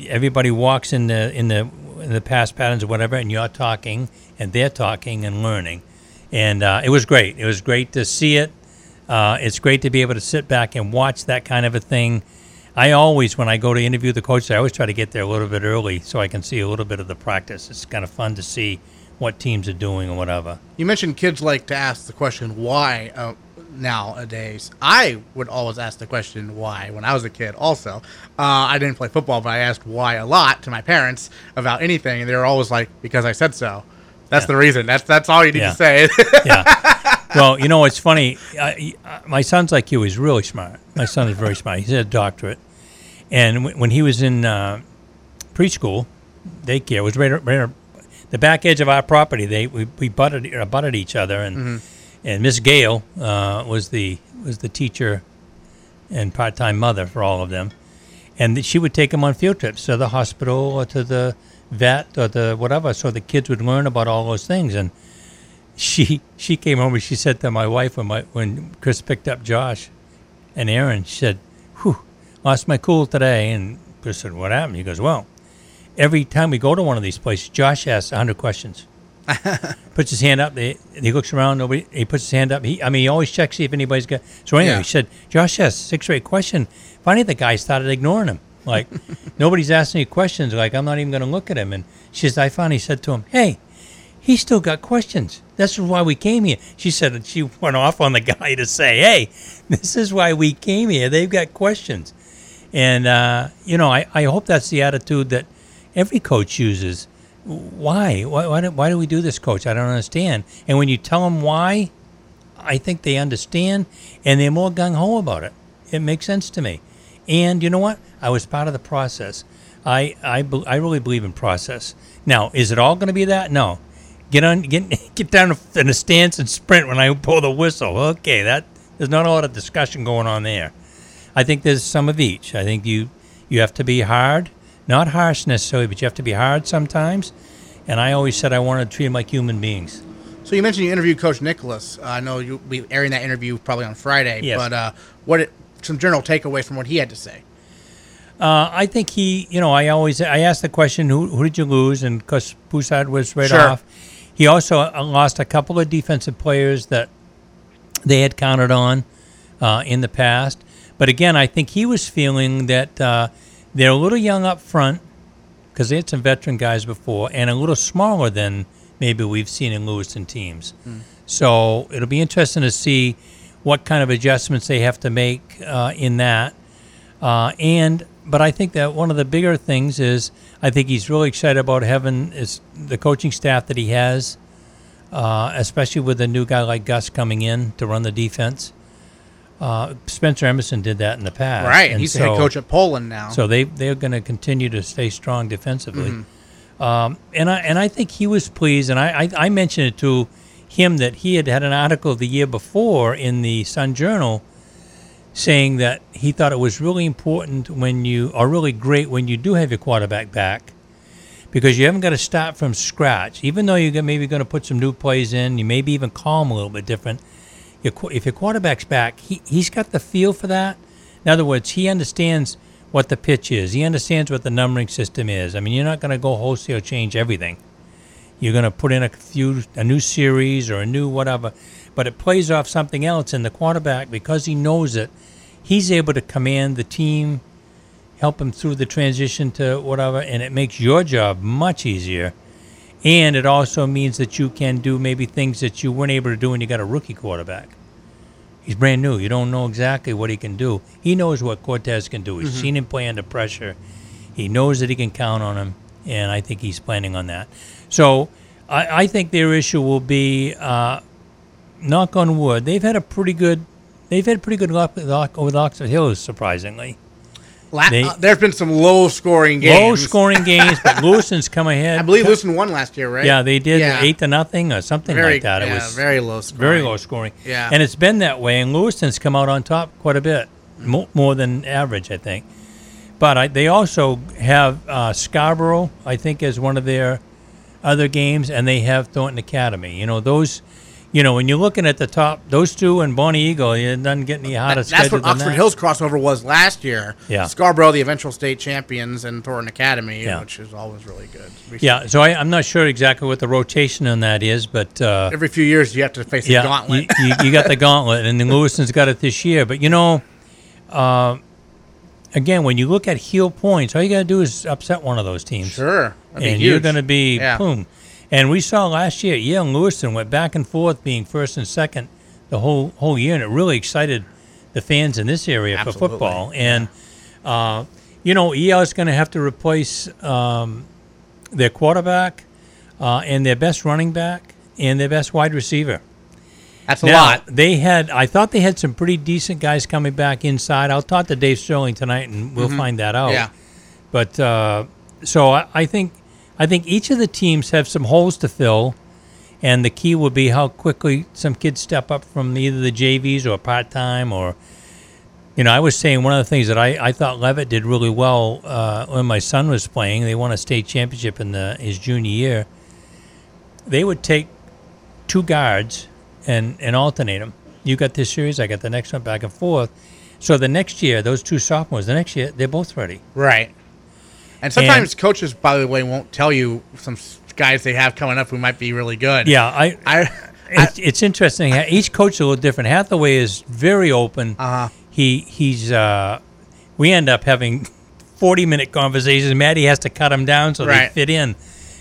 everybody walks in the pass patterns or whatever, and you're talking and they're talking and learning. And it was great. It was great to see it. It's great to be able to sit back and watch that kind of a thing. I always, when I go to interview the coaches, I always try to get there a little bit early so I can see a little bit of the practice. It's kind of fun to see what teams are doing or whatever. You mentioned kids like to ask the question why nowadays. I would always ask the question why when I was a kid also. I didn't play football, but I asked why a lot to my parents about anything, and they were always like, because I said so. That's the reason. That's all you need to say. Well, you know, it's funny. My son's like you. He's really smart. My son is very smart. He's a doctorate. And when he was in preschool, daycare was right the back edge of our property. We butted each other, and and Miss Gale was the teacher and part-time mother for all of them, and she would take them on field trips to the hospital or to the vet or the whatever, so the kids would learn about all those things. And she came home and she said to my wife when Chris picked up Josh and Aaron, she said, "Whew, lost my cool today." And Chris said, "What happened?" He goes, "Well, every time we go to one of these places, Josh asks 100 questions. Puts his hand up. He looks around. Nobody. He puts his hand up. He always checks, see if anybody's got." So anyway, he said, "Josh asked 6 or 8 questions. Finally, the guy started ignoring him. Like, nobody's asking me questions. Like, I'm not even going to look at him." And she said, I finally said to him, "Hey, he's still got questions. That's why we came here." She said, and she went off on the guy to say, "Hey, this is why we came here. They've got questions." And you know, I hope that's the attitude that every coach uses. Why do we do this, Coach? I don't understand. And when you tell them why, I think they understand, and they're more gung-ho about it. It makes sense to me. And you know what? I was part of the process. I really believe in process. Now, is it all going to be that? No. Get down in a stance and sprint when I pull the whistle. Okay, there's not a lot of discussion going on there. I think there's some of each. I think you have to be hard. Not harsh necessarily, but you have to be hard sometimes. And I always said I wanted to treat them like human beings. So you mentioned you interviewed Coach Nicholas. I know you'll be airing that interview probably on Friday. Yes. But some general takeaways from what he had to say. I think he, you know, I asked the question, who did you lose? And because Broussard was right off. He also lost a couple of defensive players that they had counted on in the past. But again, I think he was feeling that they're a little young up front because they had some veteran guys before, and a little smaller than maybe we've seen in Lewiston teams. Mm. So it'll be interesting to see what kind of adjustments they have to make in that. But I think that one of the bigger things is I think he's really excited about having the coaching staff that he has, especially with a new guy like Gus coming in to run the defense. Spencer Emerson did that in the past. Right, and he's the head coach at Poland now. So they're going to continue to stay strong defensively. Mm-hmm. And I think he was pleased, and I mentioned it to him that he had an article the year before in the Sun Journal saying that he thought it was really important really great when you do have your quarterback back, because you haven't got to start from scratch. Even though you're maybe going to put some new plays in, you maybe even call them a little bit different. If your quarterback's back, he's got the feel for that. In other words, he understands what the pitch is. He understands what the numbering system is. I mean, you're not going to go wholesale change everything. You're going to put in a new series or a new whatever, but it plays off something else. And the quarterback, because he knows it, he's able to command the team, help him through the transition to whatever, and it makes your job much easier. And it also means that you can do maybe things that you weren't able to do when you got a rookie quarterback. He's brand new. You don't know exactly what he can do. He knows what Cortez can do. He's seen him play under pressure. He knows that he can count on him, and I think he's planning on that. So I think their issue will be knock on wood, they've had a pretty good luck over the Oxford Hills, surprisingly. There's been some low-scoring games. Low-scoring games, but Lewiston's come ahead. I believe Lewiston won last year, right? Yeah, they did 8-0 or something like that. It was very low-scoring. Very low-scoring. Yeah. And it's been that way, and Lewiston's come out on top quite a bit, more than average, I think. But they also have Scarborough, I think, as one of their other games, and they have Thornton Academy. You know, those... You know, when you're looking at the top, those two and Bonnie Eagle, it doesn't get any hotter schedule than that. That's what Oxford Hills crossover was last year. Yeah. Scarborough, the eventual state champions, and Thornton Academy, which is always really good. Yeah, so I'm not sure exactly what the rotation on that is, but... every few years you have to face the gauntlet. you got the gauntlet, and then Lewiston's got it this year. But, you know, again, when you look at heel points, all you got to do is upset one of those teams. Sure. And you're going to be, boom. And we saw last year, Yale and Lewiston went back and forth being first and second the whole year, and it really excited the fans in this area for football. And, you know, Yale is going to have to replace their quarterback and their best running back and their best wide receiver. That's a lot. I thought they had some pretty decent guys coming back inside. I'll talk to Dave Sterling tonight, and we'll find that out. Yeah. But so I think each of the teams have some holes to fill, and the key will be how quickly some kids step up from either the JVs or part-time or, you know, I was saying one of the things that I thought Leavitt did really well when my son was playing. They won a state championship in his junior year. They would take two guards and alternate them. You got this series, I got the next one, back and forth. So the next year, those two sophomores, the next year, they're both ready. Right. And sometimes coaches, by the way, won't tell you some guys they have coming up who might be really good. Yeah, it's interesting. Each coach is a little different. Hathaway is very open. Uh-huh. He's we end up having 40-minute conversations. Matty has to cut him down so they fit in.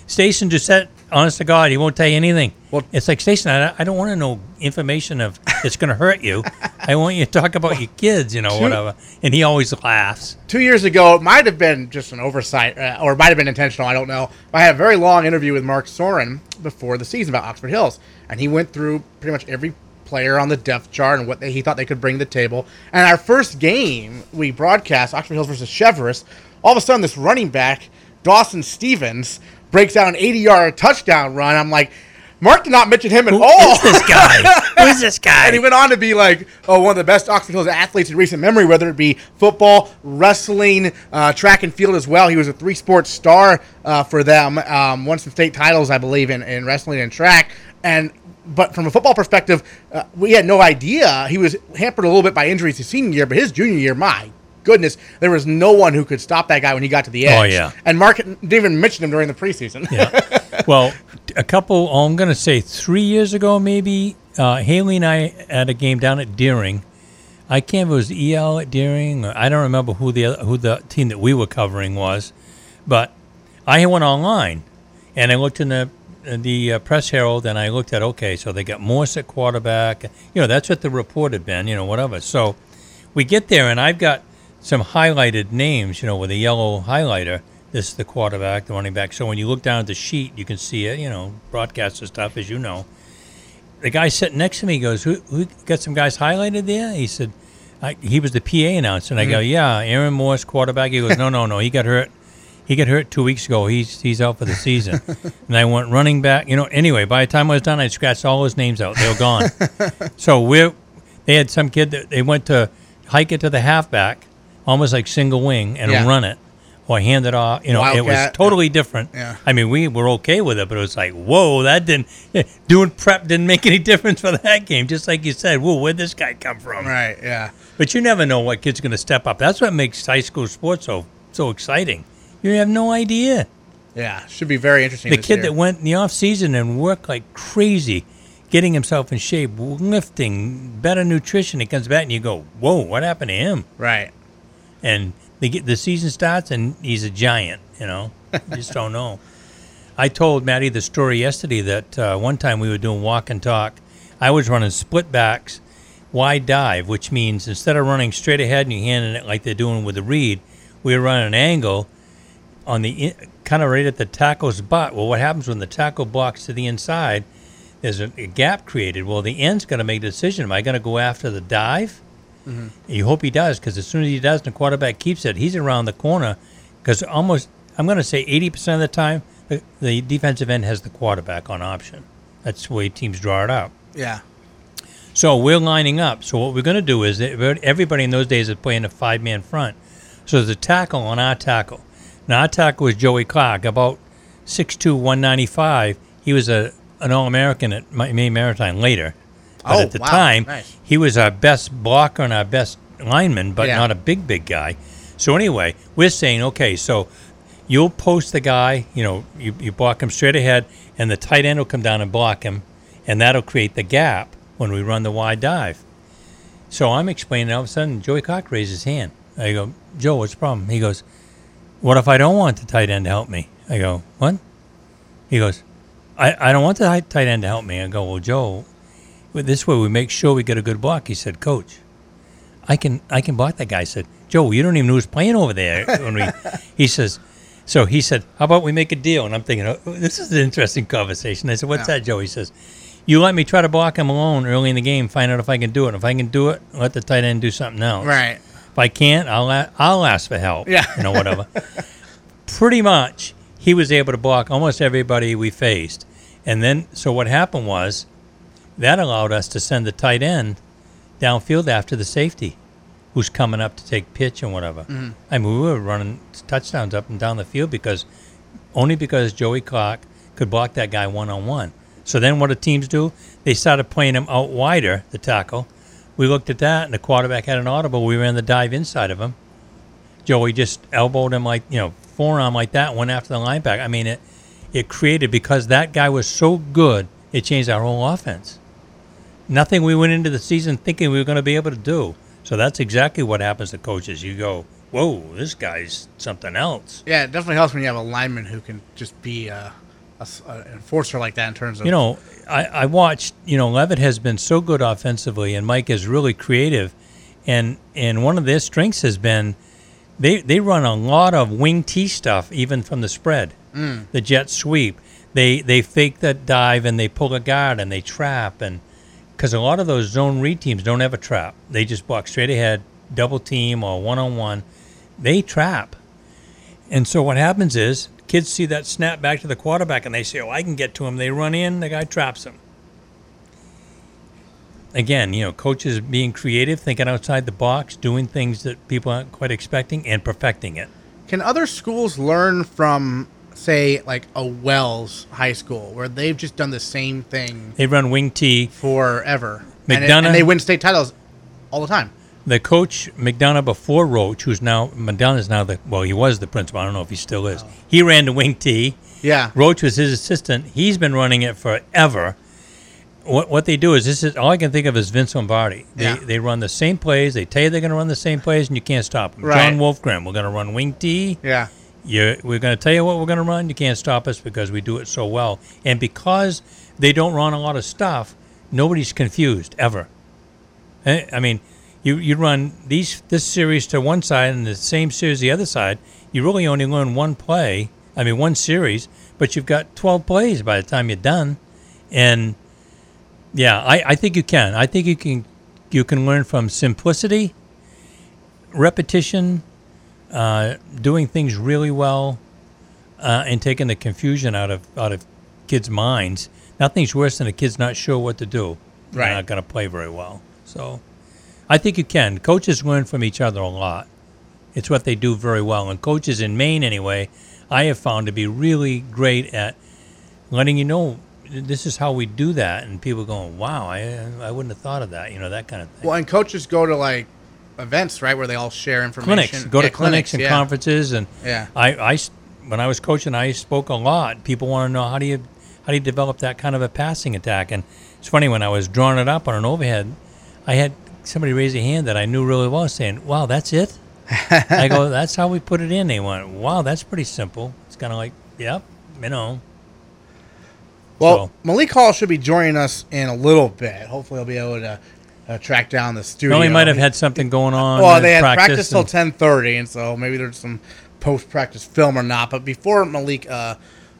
Station Doucette, honest to God, he won't tell you anything. Well, it's like, Station, I don't want to know information of it's going to hurt you. I want you to talk about your kids, you know, whatever. And he always laughs. 2 years ago, it might have been just an oversight, or it might have been intentional, I don't know. I had a very long interview with Mark Soren before the season about Oxford Hills, and he went through pretty much every player on the depth chart and what he thought they could bring to the table. And our first game we broadcast, Oxford Hills versus Cheverus, all of a sudden this running back, Dawson Stevens, breaks out an 80-yard touchdown run. I'm like, Mark did not mention him at all. Who's this guy? And he went on to be like, one of the best Oxford Hills athletes in recent memory, whether it be football, wrestling, track and field as well. He was a three-sport star for them, won some state titles, I believe, in wrestling and track. But from a football perspective, we had no idea. He was hampered a little bit by injuries his senior year, but his junior year, my goodness, there was no one who could stop that guy when he got to the edge. Oh, yeah. And Mark didn't even mention him during the preseason. Yeah. Well, I'm going to say 3 years ago maybe, Haley and I had a game down at Deering. I can't remember if it was EL at Deering. I don't remember who the team that we were covering was. But I went online, and I looked in the Press Herald, and I looked at, okay, so they got Morse at quarterback. You know, that's what the report had been, you know, whatever. So we get there, and I've got some highlighted names, you know, with a yellow highlighter. This is the quarterback, the running back. So when you look down at the sheet, you can see it, you know, broadcaster stuff, as you know. The guy sitting next to me goes, who got some guys highlighted there? He said, he was the PA announcer. And I go, yeah, Aaron Morse, quarterback. He goes, no, he got hurt. He got hurt 2 weeks ago. He's out for the season. And I went running back. You know, anyway, by the time I was done, I scratched all his names out. They were gone. So they had some kid that they went to hike it to the halfback, almost like single wing, and run it or hand it off. You know, Wildcat. It was totally different. Yeah. I mean, we were okay with it, but it was like, whoa, doing prep didn't make any difference for that game. Just like you said, whoa, where'd this guy come from? Right, yeah. But you never know what kid's going to step up. That's what makes high school sports so exciting. You have no idea. Yeah, should be very interesting. The kid that went in the off season and worked like crazy, getting himself in shape, lifting, better nutrition, he comes back and you go, whoa, what happened to him? Right. And the season starts, and he's a giant, you know. You just don't know. I told Matty the story yesterday that one time we were doing walk and talk. I was running split backs, wide dive, which means instead of running straight ahead and you handing it like they're doing with the read, we were running an angle on kind of right at the tackle's butt. Well, what happens when the tackle blocks to the inside, There's a gap created. Well, the end's going to make a decision. Am I going to go after the dive? Mm-hmm. You hope he does, because as soon as he does and the quarterback keeps it, he's around the corner, because almost, I'm going to say 80% of the time, the defensive end has the quarterback on option. That's the way teams draw it out. Yeah. So we're lining up. So what we're going to do is, everybody in those days is playing a five-man front. So there's a tackle on our tackle. Now, our tackle was Joey Clark, about 6'2", 195. He was an All-American at Maine Maritime later. But at the time, nice. He was our best blocker and our best lineman, but not a big, big guy. So anyway, we're saying, okay, so you'll post the guy, you block him straight ahead, and the tight end will come down and block him, and that'll create the gap when we run the wide dive. So I'm explaining, all of a sudden, Joey Cock raises his hand. I go, Joe, what's the problem? He goes, what if I don't want the tight end to help me? I go, what? He goes, I don't want the tight end to help me. I go, well, Joe, this way we make sure we get a good block. He said, Coach, I can block that guy. I said, Joe, you don't even know who's playing over there. He said, how about we make a deal? And I'm thinking, oh, this is an interesting conversation. I said, what's that, Joe? He says, you let me try to block him alone early in the game, find out if I can do it. If I can do it, let the tight end do something else. Right. If I can't, I'll ask for help. Yeah. Whatever. Pretty much, he was able to block almost everybody we faced. And then, so what happened was, that allowed us to send the tight end downfield after the safety, who's coming up to take pitch and whatever. Mm-hmm. I mean, we were running touchdowns up and down the field because Joey Clark could block that guy one-on-one. So then what do teams do? They started playing him out wider, the tackle. We looked at that, and the quarterback had an audible. We ran the dive inside of him. Joey just elbowed him like, forearm like that, and went after the linebacker. I mean, it created, because that guy was so good, it changed our whole offense. Nothing we went into the season thinking we were going to be able to do. So that's exactly what happens to coaches. You go, whoa, this guy's something else. Yeah, it definitely helps when you have a lineman who can just be an enforcer like that in terms of... I watched, Leavitt has been so good offensively, and Mike is really creative. And one of their strengths has been they run a lot of wing T stuff, even from the spread, the jet sweep. They fake the dive, and they pull a guard, and they trap, and... Because a lot of those zone read teams don't have a trap. They just block straight ahead, double team or one-on-one. They trap. And so what happens is kids see that snap back to the quarterback, and they say, oh, I can get to him. They run in. The guy traps him. Again, coaches being creative, thinking outside the box, doing things that people aren't quite expecting, and perfecting it. Can other schools learn from, say, like a Wells High School, where they've just done the same thing? They run wing T forever. And they win state titles all the time. The coach, McDonough, before Roach, he was the principal. I don't know if he still is. Oh. He ran the wing T. Yeah. Roach was his assistant. He's been running it forever. What they do is, this is all I can think of is Vince Lombardi. They run the same plays. They tell you they're going to run the same plays, and you can't stop them. Right. John Wolfgram, we're going to run wing T. Yeah. We're going to tell you what we're going to run. You can't stop us because we do it so well. And because they don't run a lot of stuff, nobody's confused, ever. I mean, you run this series to one side and the same series the other side. You really only learn one series, but you've got 12 plays by the time you're done. And, yeah, I think you can. I think you can learn from simplicity, repetition, doing things really well, and taking the confusion out of kids' minds. Nothing's worse than a kid's not sure what to do. Right. They're not going to play very well. So I think you can. Coaches learn from each other a lot. It's what they do very well. And coaches in Maine, anyway, I have found to be really great at letting you know, this is how we do that. And people going, wow, I wouldn't have thought of that, that kind of thing. Well, and coaches go to, like, events, right, where they all share information. Clinics, conferences, and when I was coaching, I spoke a lot. People want to know how do you develop that kind of a passing attack. And it's funny, when I was drawing it up on an overhead, I had somebody raise a hand that I knew really well, saying, "Wow, that's it." I go, "That's how we put it in." They went, "Wow, that's pretty simple." It's kind of like, "Yep, . Well, so, Malik Hall should be joining us in a little bit. Hopefully, I'll be able to track down the studio. Well, he might have had something going on. Well, they had practice till 10:30, and so maybe there's some post-practice film or not. But before Malik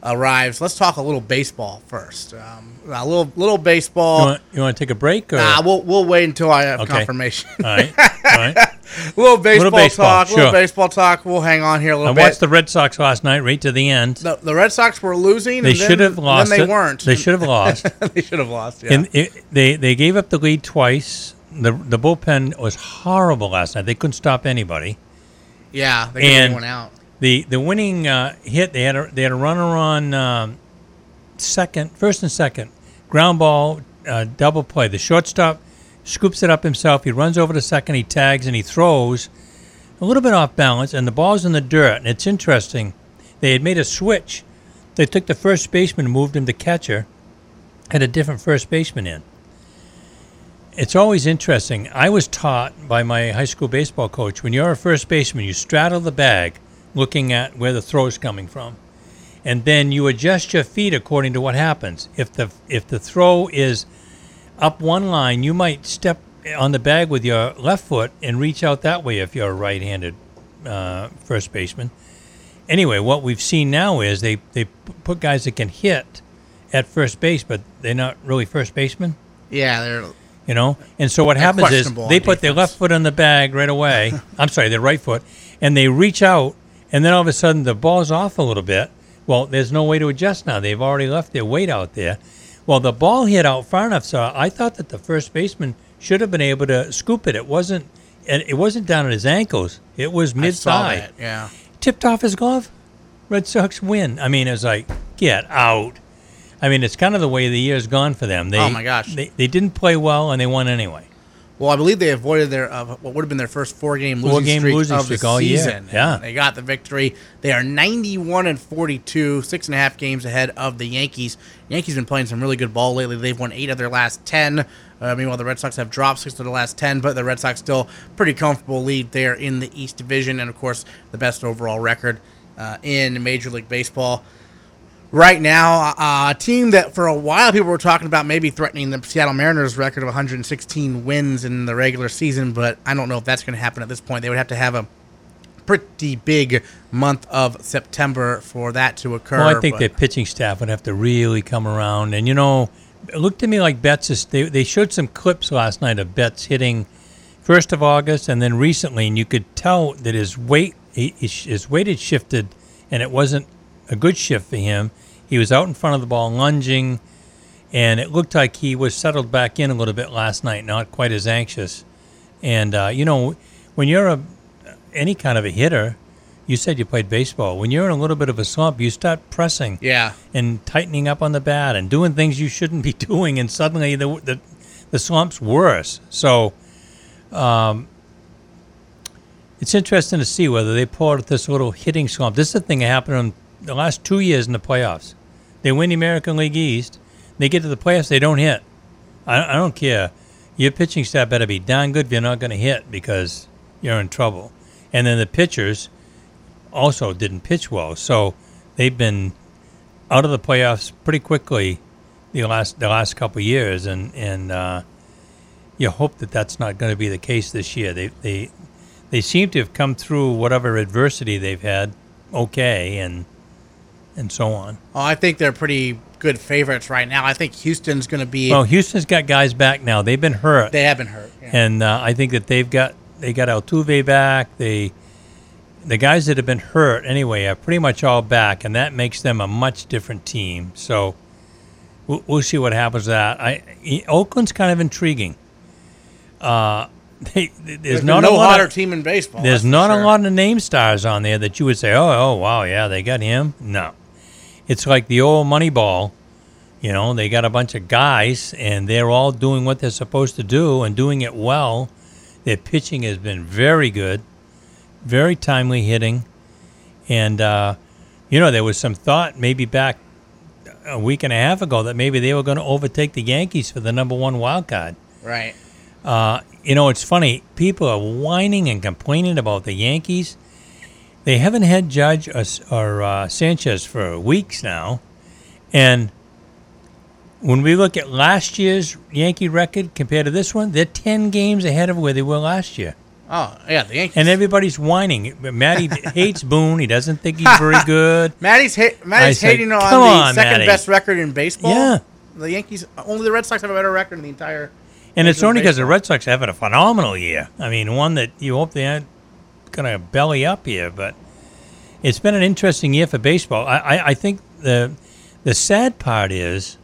arrives. Let's talk a little baseball first. A little baseball. You want to take a break? Or? Nah, we'll wait until I have confirmation. All right. A little baseball talk. We'll hang on here a little bit. I watched the Red Sox last night right to the end. The Red Sox were losing. They should have lost. Then they weren't. They should have lost. They should have lost, yeah. And they gave up the lead twice. The bullpen was horrible last night. They couldn't stop anybody. Yeah, they got everyone out. The winning hit, they had a runner on first and second, ground ball, double play. The shortstop scoops it up himself. He runs over to second. He tags and he throws a little bit off balance, and the ball's in the dirt. And it's interesting. They had made a switch. They took the first baseman, moved him to catcher, had a different first baseman in. It's always interesting. I was taught by my high school baseball coach, when you're a first baseman, you straddle the bag looking at where the throw is coming from. And then you adjust your feet according to what happens. If the throw is up one line, you might step on the bag with your left foot and reach out that way if you're a right-handed first baseman. Anyway, what we've seen now is they put guys that can hit at first base, but they're not really first basemen. Yeah, they're... You know, and so what happens is they put their left foot on the bag right away. I'm sorry, their right foot, and they reach out, and then all of a sudden the ball's off a little bit. Well, there's no way to adjust now. They've already left their weight out there. Well, the ball hit out far enough, so I thought that the first baseman should have been able to scoop it. It wasn't down at his ankles. It was mid-thigh. I saw that, yeah. Tipped off his glove. Red Sox win. I mean, it was like, get out. I mean, it's kind of the way the year's gone for them. Oh, my gosh. They didn't play well, and they won anyway. Well, I believe they avoided their what would have been their first four-game losing streak of the season. Yeah. They got the victory. They are 91-42, 6.5 games ahead of the Yankees. The Yankees have been playing some really good ball lately. They've won 8 of their last 10. Meanwhile, the Red Sox have dropped 6 of the last 10, but the Red Sox still pretty comfortable lead there in the East Division, and, of course, the best overall record in Major League Baseball. Right now, a team that for a while people were talking about maybe threatening the Seattle Mariners' record of 116 wins in the regular season, but I don't know if that's going to happen at this point. They would have to have a pretty big month of September for that to occur. Well, I think their pitching staff would have to really come around. And, you know, it looked to me like Betts is – they showed some clips last night of Betts hitting 1st of August and then recently, and you could tell that his weight had shifted, and it wasn't a good shift for him. He was out in front of the ball lunging, and it looked like he was settled back in a little bit last night, not quite as anxious. And, you know, when you're any kind of a hitter, you said you played baseball. When you're in a little bit of a slump, you start pressing and tightening up on the bat and doing things you shouldn't be doing, and suddenly the slump's worse. So it's interesting to see whether they pull out this little hitting slump. This is the thing that happened on the last 2 years in the playoffs. They win the American League East. They get to the playoffs, they don't hit. I don't care. Your pitching staff better be darn good if you're not going to hit, because you're in trouble. And then the pitchers also didn't pitch well. So they've been out of the playoffs pretty quickly the last couple of years. And you hope that that's not going to be the case this year. They seem to have come through whatever adversity they've had okay, and so on. Oh, I think they're pretty good favorites right now. I think Houston's going to be... Well, Houston's got guys back now. They've been hurt. They have been hurt. Yeah. And I think that they got Altuve back. The guys that have been hurt anyway are pretty much all back, and that makes them a much different team. So we'll see what happens to that. Oakland's kind of intriguing. There's not a hotter team in baseball. There's not a lot of name stars on there that you would say, oh wow, yeah, they got him. No. It's like the old Moneyball, you know, they got a bunch of guys, and they're all doing what they're supposed to do and doing it well. Their pitching has been very good, very timely hitting. And, you know, there was some thought maybe back a week and a half ago that maybe they were going to overtake the Yankees for the #1 wild card. Right. You know, it's funny. People are whining and complaining about the Yankees. They haven't had Judge or Sanchez for weeks now. And when we look at last year's Yankee record compared to this one, they're 10 games ahead of where they were last year. Oh, yeah, the Yankees. And everybody's whining. Matty hates Boone. He doesn't think he's very good. Matty's hating like, on the second-best record in baseball. Yeah. The Yankees, only the Red Sox have a better record in the entire... And it's only because the Red Sox are having a phenomenal year. I mean, one that you hope they aren't going to belly up here. But it's been an interesting year for baseball. I think the sad part is,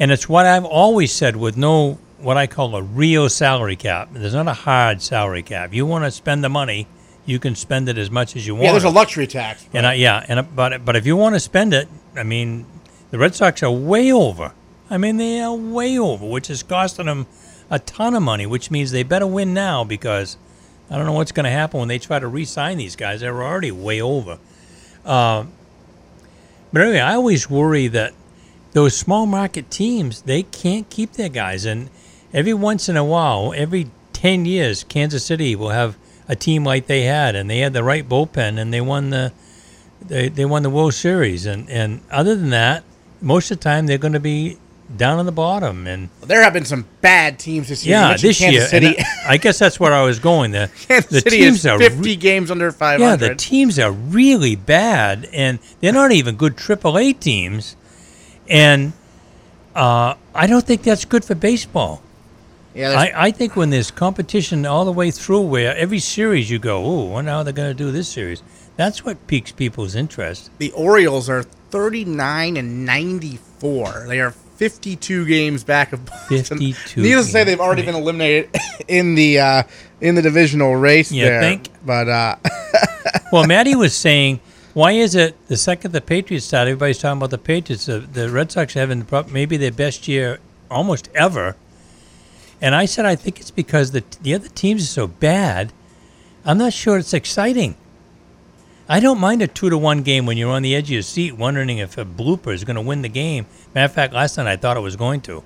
and it's what I've always said with no... what I call a real salary cap. There's not a hard salary cap. You want to spend the money, you can spend it as much as you want. Yeah, there's a luxury tax. But. But if you want to spend it, I mean, the Red Sox are way over. I mean, they are way over, which is costing them a ton of money, which means they better win now because I don't know what's going to happen when they try to re-sign these guys. They're already way over. But anyway, I always worry that those small market teams, they can't keep their guys. And every once in a while, every 10 years, Kansas City will have a team like they had, and they had the right bullpen, and they won the World Series. And other than that, most of the time they're going to be down on the bottom. And there have been some bad teams this year. Yeah, this Kansas year. City. I guess that's where I was going. The City teams is 50 games under 500. Yeah, the teams are really bad, and they're not even good AAA teams. And I don't think that's good for baseball. Yeah, I think when there's competition all the way through where every series you go, ooh, I wonder how they're going to do this series. That's what piques people's interest. The Orioles are 39-94. They are 52 games back of Boston. 52. Needless to say, they've already been eliminated in the divisional race. You think? But well, Matty was saying, why is it the second the Patriots start, everybody's talking about the Patriots? The Red Sox are having maybe their best year almost ever. And I said, I think it's because the other teams are so bad. I'm not sure it's exciting. I don't mind a 2-1 game when you're on the edge of your seat wondering if a blooper is going to win the game. Matter of fact, last night I thought it was going to.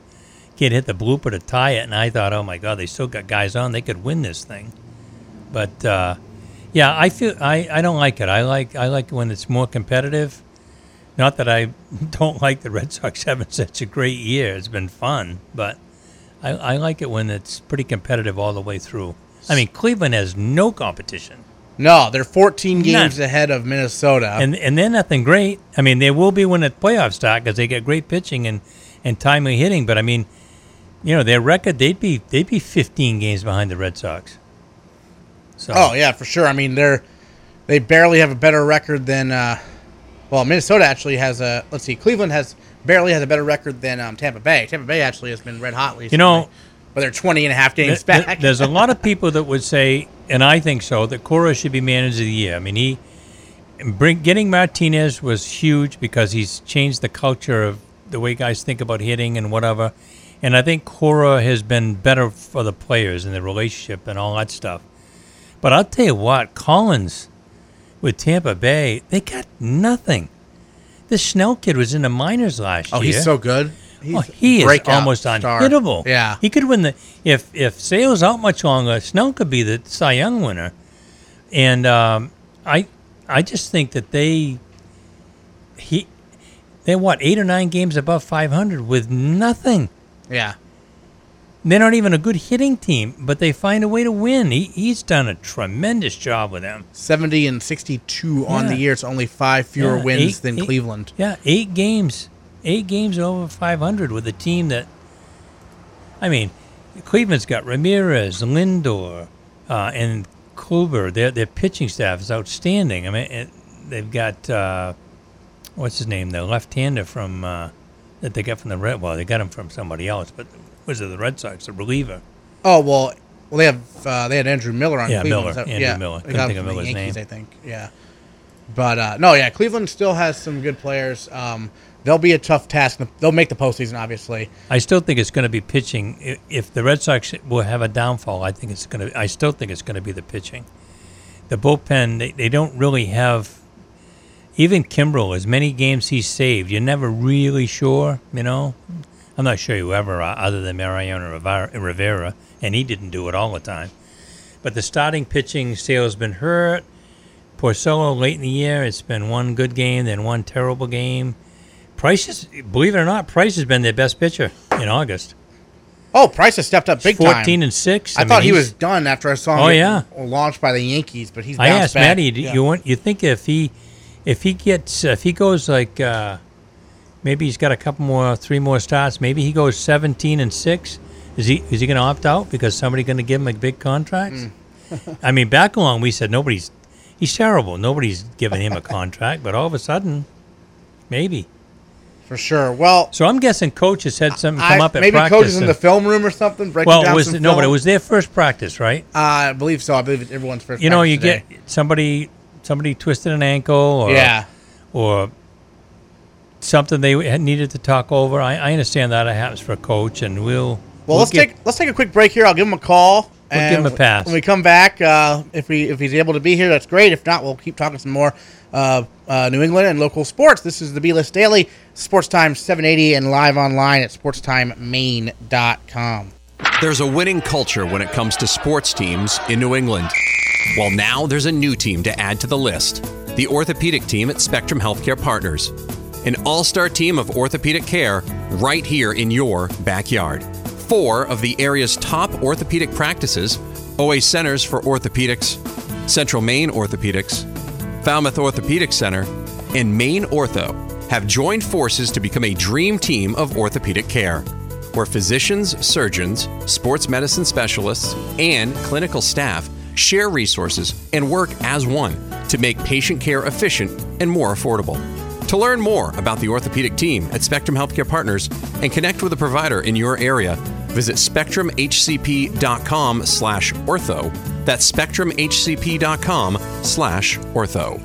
Kid hit the blooper to tie it, and I thought, oh, my God, they still got guys on. They could win this thing. But... yeah, I feel I don't like it. I like when it's more competitive. Not that I don't like the Red Sox having such a great year. It's been fun, but I like it when it's pretty competitive all the way through. I mean, Cleveland has no competition. No, they're 14 games ahead of Minnesota. And they're nothing great. I mean, they will be when the playoffs start because they get great pitching and timely hitting. But, I mean, you know, their record, they'd be 15 games behind the Red Sox. So. Oh, yeah, for sure. I mean, they barely have a better record than Minnesota actually has a – let's see, Cleveland barely has a better record than Tampa Bay. Tampa Bay actually has been red hot recently. You know – but they're 20.5 games back. There's a lot of people that would say, and I think so, that Cora should be manager of the year. I mean, getting Martinez was huge because he's changed the culture of the way guys think about hitting and whatever. And I think Cora has been better for the players and the relationship and all that stuff. But I'll tell you what, Collins with Tampa Bay, they got nothing. This Snell kid was in the minors last year. Oh, he's so good. He is almost unhittable. Yeah. He could win the – if Sale's out much longer, Snell could be the Cy Young winner. And I just think that they're, 8 or 9 games above 500 with nothing. Yeah. They're not even a good hitting team, but they find a way to win. He's done a tremendous job with them. 70-62 on the year. It's only 5 fewer wins than Cleveland. Yeah, 8 games. 8 games over 500 with a team that, I mean, Cleveland's got Ramirez, Lindor, and Kluber. Their pitching staff is outstanding. I mean, they've got, what's his name, the left-hander that they got from the Red. Well, they got him from somebody else, but... was it the Red Sox, the reliever? Oh, well they had Andrew Miller on Cleveland. Miller, Andrew Miller. Couldn't think of Miller's Yankees, name. I think, yeah. But, Cleveland still has some good players. They'll be a tough task. They'll make the postseason, obviously. I still think it's going to be pitching. If the Red Sox will have a downfall, I still think it's going to be the pitching. The bullpen, they don't really have – even Kimbrel, as many games he's saved, you're never really sure, you know. I'm not sure you ever are, other than Mariano Rivera, and he didn't do it all the time. But the starting pitching, Sale's been hurt. Porcello, late in the year, it's been one good game, then one terrible game. Price, believe it or not, Price has been their best pitcher in August. Oh, Price has stepped up big time. 14-6. I thought he was done after I saw him launched by the Yankees, but he's bounced back. I asked Matty, you think if he goes like maybe he's got three more starts, maybe he goes 17-6, is he going to opt out because somebody's going to give him a big contract? I mean, back along we said he's terrible. Nobody's giving him a contract, but all of a sudden, maybe. For sure. Well, so I'm guessing coach has had something come up at practice. Maybe coach is in the film room or something. But it was their first practice, right? I believe so. I believe it's everyone's first. Get somebody twisted an ankle, or something they needed to talk over. I understand that it happens for a coach, and let's take a quick break here. I'll give him a call. We'll give him a pass. When we come back, if he's able to be here, that's great. If not, we'll keep talking some more. New England and local sports. This is the B-List Daily, Sports Time 780, and live online at sportstimemaine.com. There's a winning culture when it comes to sports teams in New England. Well, now there's a new team to add to the list, the orthopedic team at Spectrum Healthcare Partners, an all-star team of orthopedic care right here in your backyard. 4 of the area's top orthopedic practices, OA Centers for Orthopedics, Central Maine Orthopedics, Falmouth Orthopedic Center, and Maine Ortho have joined forces to become a dream team of orthopedic care, where physicians, surgeons, sports medicine specialists, and clinical staff share resources and work as one to make patient care efficient and more affordable. To learn more about the orthopedic team at Spectrum Healthcare Partners and connect with a provider in your area, visit spectrumhcp.com/ortho. That's spectrumhcp.com/ortho.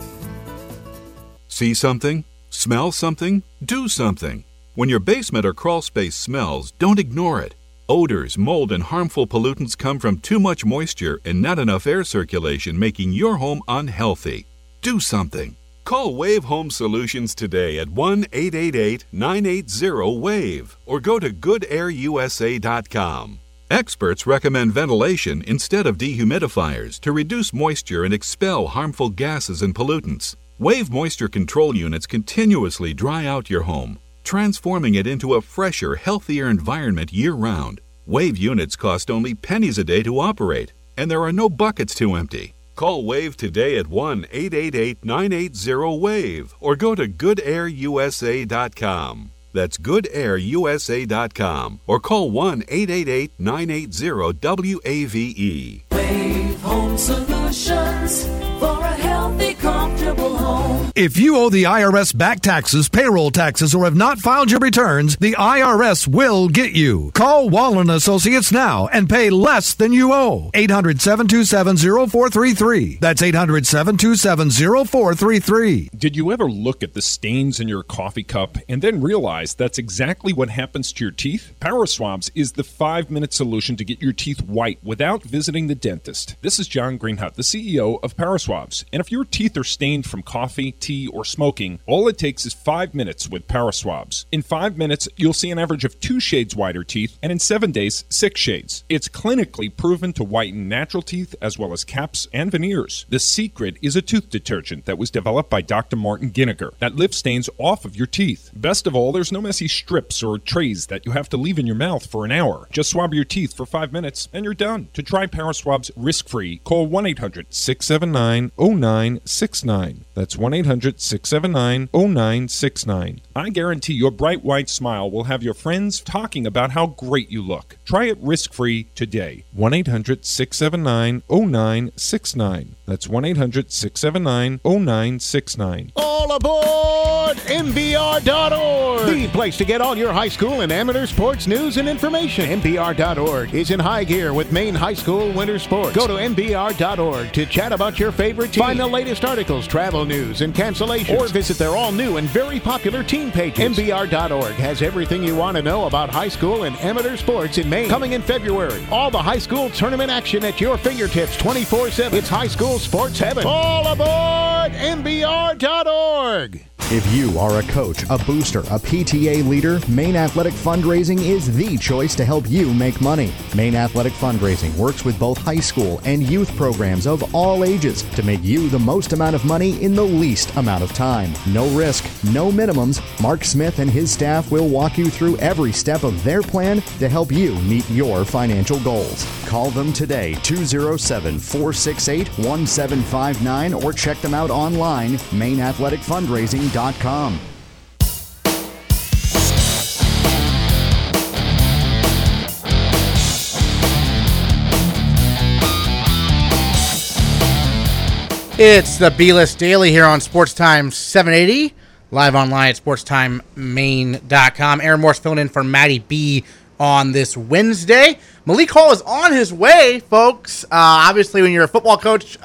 See something? Smell something? Do something. When your basement or crawl space smells, don't ignore it. Odors, mold, and harmful pollutants come from too much moisture and not enough air circulation, making your home unhealthy. Do something. Call Wave Home Solutions today at 1-888-980-WAVE or go to goodairusa.com. Experts recommend ventilation instead of dehumidifiers to reduce moisture and expel harmful gases and pollutants. Wave moisture control units continuously dry out your home, transforming it into a fresher, healthier environment year-round. Wave units cost only pennies a day to operate, and there are no buckets to empty. Call WAVE today at 1-888-980-WAVE or go to goodairusa.com. That's goodairusa.com or call 1-888-980-WAVE. WAVE Home Solutions for a healthy, comfortable home. If you owe the IRS back taxes, payroll taxes, or have not filed your returns, the IRS will get you. Call Wall & Associates now and pay less than you owe. 800-727-0433. That's 800-727-0433. Did you ever look at the stains in your coffee cup and then realize that's exactly what happens to your teeth? PowerSwabs is the 5-minute solution to get your teeth white without visiting the dentist. This is John Greenhut, the CEO of PowerSwabs. And if your teeth are stained from coffee, tea, or smoking, all it takes is 5 minutes with PowerSwabs. In 5 minutes, you'll see an average of 2 shades whiter teeth, and in 7 days, 6 shades. It's clinically proven to whiten natural teeth as well as caps and veneers. The secret is a tooth detergent that was developed by Dr. Martin Ginniger that lifts stains off of your teeth. Best of all, there's no messy strips or trays that you have to leave in your mouth for an hour. Just swab your teeth for 5 minutes, and you're done. To try PowerSwabs risk-free, call 1-800-679-0969. That's 1-800-679-0969. I guarantee your bright white smile will have your friends talking about how great you look. Try it risk-free today. 1-800-679-0969. That's 1-800-679-0969. All aboard MBR.org, the place to get all your high school and amateur sports news and information. MBR.org is in high gear with Maine high school winter sports. Go to MBR.org to chat about your favorite team. Find the latest articles, travel news, and cancellations, or visit their all-new and very popular team pages. MBR.org has everything you want to know about high school and amateur sports in Maine. Coming in February, all the high school tournament action at your fingertips 24/7. It's high school sports heaven. All aboard MBR.org. If you are a coach, a booster, a PTA leader, Maine Athletic Fundraising is the choice to help you make money. Maine Athletic Fundraising works with both high school and youth programs of all ages to make you the most amount of money in the least amount of time. No risk, no minimums. Mark Smith and his staff will walk you through every step of their plan to help you meet your financial goals. Call them today, 207-468-1759, or check them out online, MaineAthleticFundraising.com. It's the B-List Daily here on Sports Time 780, live online at sportstimemaine.com. Aaron Morse filling in for Matty B on this Wednesday. Malik Hall is on his way, folks. Obviously, when you're a football coach,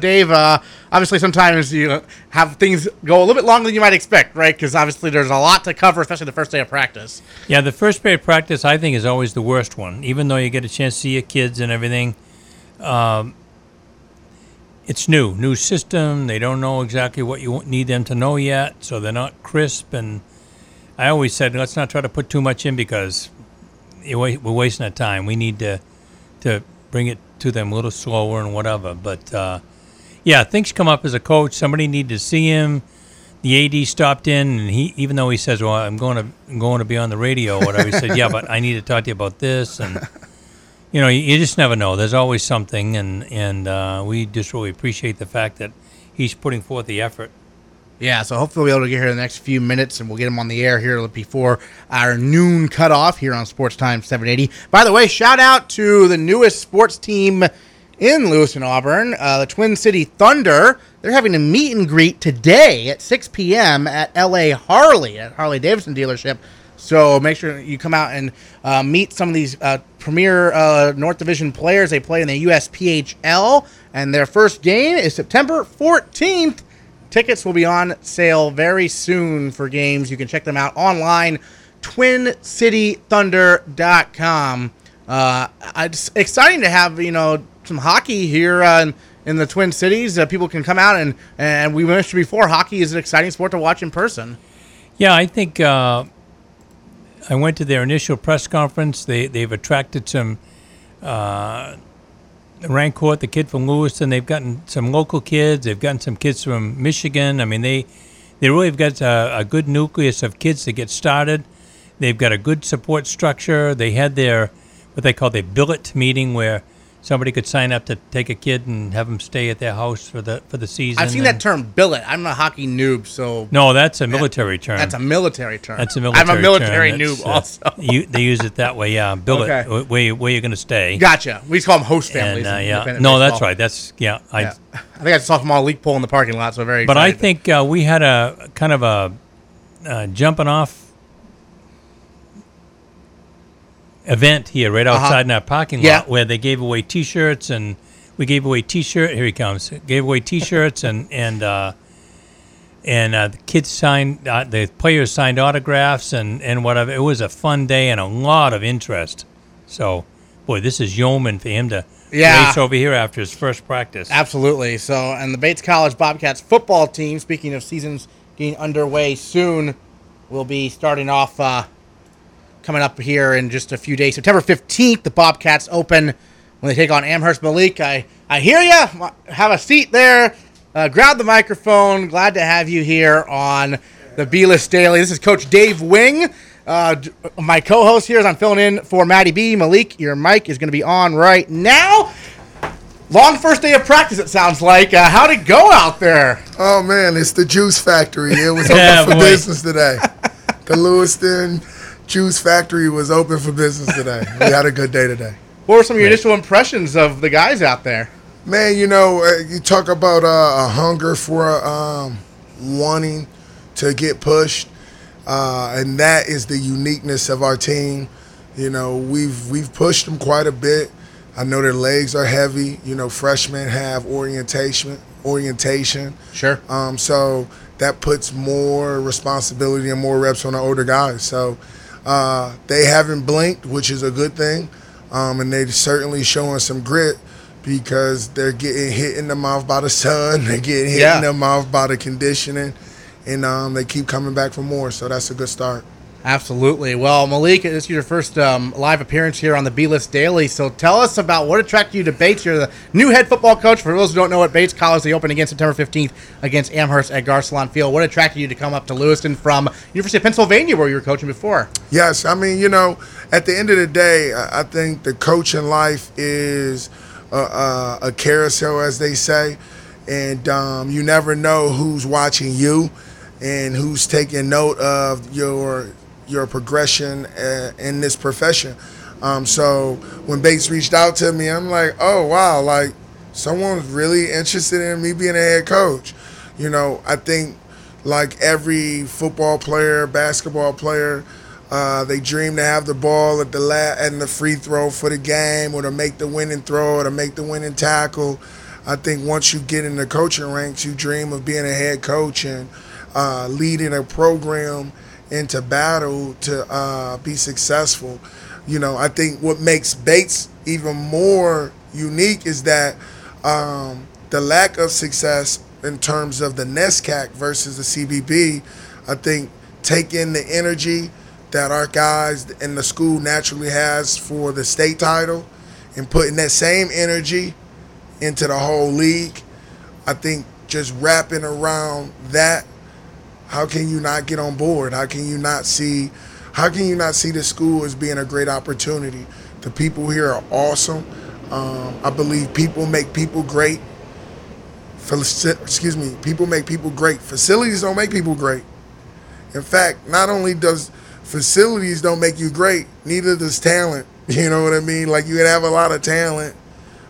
Dave, obviously sometimes you have things go a little bit longer than you might expect, right? Because obviously there's a lot to cover, especially the first day of practice. Yeah, the first day of practice, I think, is always the worst one. Even though you get a chance to see your kids and everything, it's new system. They don't know exactly what you need them to know yet, so they're not crisp. And I always said, let's not try to put too much in because we're wasting our time. We need to bring it to them a little slower and whatever. But, yeah, things come up as a coach. Somebody needed to see him. The AD stopped in, and he, even though he says, well, I'm going to be on the radio or whatever, he said, yeah, but I need to talk to you about this. And, you know, you just never know. There's always something, and we just really appreciate the fact that he's putting forth the effort. Yeah, so hopefully we'll be able to get here in the next few minutes, and we'll get him on the air here before our noon cutoff here on Sports Time 780. By the way, shout out to the newest sports team in Lewiston, Auburn, the Twin City Thunder. They're having a meet and greet today at 6 p.m. at L.A. Harley, at Harley-Davidson dealership. So make sure you come out and meet some of these premier North Division players. They play in the USPHL, and their first game is September 14th. Tickets will be on sale very soon for games. You can check them out online, TwinCityThunder.com. It's exciting to have, you know, some hockey here in the Twin Cities. People can come out, and we mentioned before, hockey is an exciting sport to watch in person. Yeah, I think I went to their initial press conference. They've attracted some Rancourt, the kid from Lewiston. They've gotten some local kids. They've gotten some kids from Michigan. I mean, they really have got a good nucleus of kids to get started. They've got a good support structure. They had their, what they call their billet meeting, where somebody could sign up to take a kid and have them stay at their house for the season. I've seen that term, billet. I'm a hockey noob, so. No, that's a military term. I'm a military noob also. They use it that way, yeah, billet, okay. Where you're going to stay. Gotcha. We used to call them host families. And, yeah. No, baseball. That's right. That's, yeah. Yeah. I think I saw them on a leak pole in the parking lot, so very excited. But I think we had a kind of a jumping off event here right outside in our parking lot, where they gave away T-shirts, and we gave away T-shirt. Here he comes. Gave away T-shirts, and the kids signed. The players signed autographs and whatever. It was a fun day and a lot of interest. So, boy, this is yeoman for him to race over here after his first practice. Absolutely. So, and the Bates College Bobcats football team, speaking of seasons getting underway soon, will be starting off. Coming up here in just a few days. September 15th, the Bobcats open when they take on Amherst. Malik, I hear you. Have a seat there. Grab the microphone. Glad to have you here on the B-List Daily. This is Coach Dave Wing. My co-host here is I'm filling in for Matty B. Malik, your mic is going to be on right now. Long first day of practice, it sounds like. How'd it go out there? Oh, man, it's the Juice Factory. It was open for business today. The Lewiston Juice Factory was open for business today. We had a good day today. What were some of your initial impressions of the guys out there? Man, you know, you talk about a hunger for wanting to get pushed, and that is the uniqueness of our team. You know, we've pushed them quite a bit. I know their legs are heavy. You know, freshmen have orientation. Sure. So that puts more responsibility and more reps on the older guys. So. They haven't blinked, which is a good thing, and they're certainly showing some grit because they're getting hit in the mouth by the sun, they're getting hit in the mouth by the conditioning, and they keep coming back for more, so that's a good start. Absolutely. Well, Malik, this is your first live appearance here on the B-List Daily, so tell us about what attracted you to Bates. You're the new head football coach. For those who don't know, at Bates College, they open again September 15th against Amherst at Garcelon Field. What attracted you to come up to Lewiston from University of Pennsylvania, where you were coaching before? Yes, I mean, you know, at the end of the day, I think the coaching life is a carousel, as they say, and you never know who's watching you and who's taking note of your progression in this profession. So when Bates reached out to me, I'm like, oh, wow, like someone's really interested in me being a head coach. You know, I think like every football player, basketball player, they dream to have the ball at the and the free throw for the game, or to make the winning throw, or to make the winning tackle. I think once you get in the coaching ranks, you dream of being a head coach and leading a program into battle to be successful. You know, I think what makes Bates even more unique is that the lack of success in terms of the NESCAC versus the CBB, I think, take in the energy that our guys in the school naturally has for the state title and putting that same energy into the whole league. I think just wrapping around that, how can you not get on board? How can you not see the school as being a great opportunity? The people here are awesome. I believe people make people great. People make people great. Facilities don't make people great. In fact, not only does facilities don't make you great, neither does talent. You know what I mean? Like, you can have a lot of talent,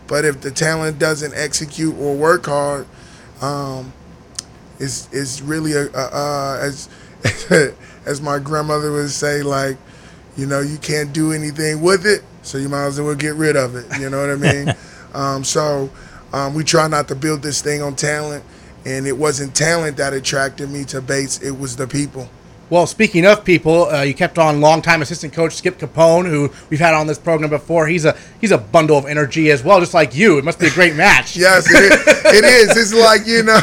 but if the talent doesn't execute or work hard, is really as my grandmother would say, like, you know, you can't do anything with it, so you might as well get rid of it. You know what I mean? We try not to build this thing on talent, and it wasn't talent that attracted me to Bates. It was the people. Well, speaking of people, you kept on longtime assistant coach Skip Capone, who we've had on this program before. He's a bundle of energy as well, just like you. It must be a great match. Yes, it is. It's like, you know,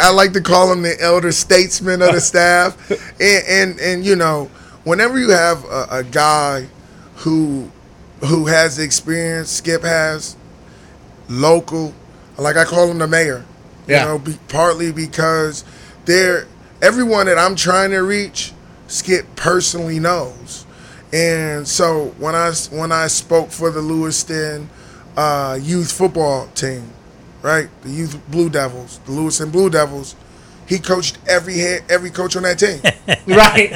I like to call him the elder statesman of the staff. And you know, whenever you have a guy who has the experience Skip has, local, like I call him the mayor. Yeah. You know, partly because everyone that I'm trying to reach, Skip personally knows. And so when I spoke for the Lewiston youth football team, right, the Lewiston Blue Devils, he coached every coach on that team. right.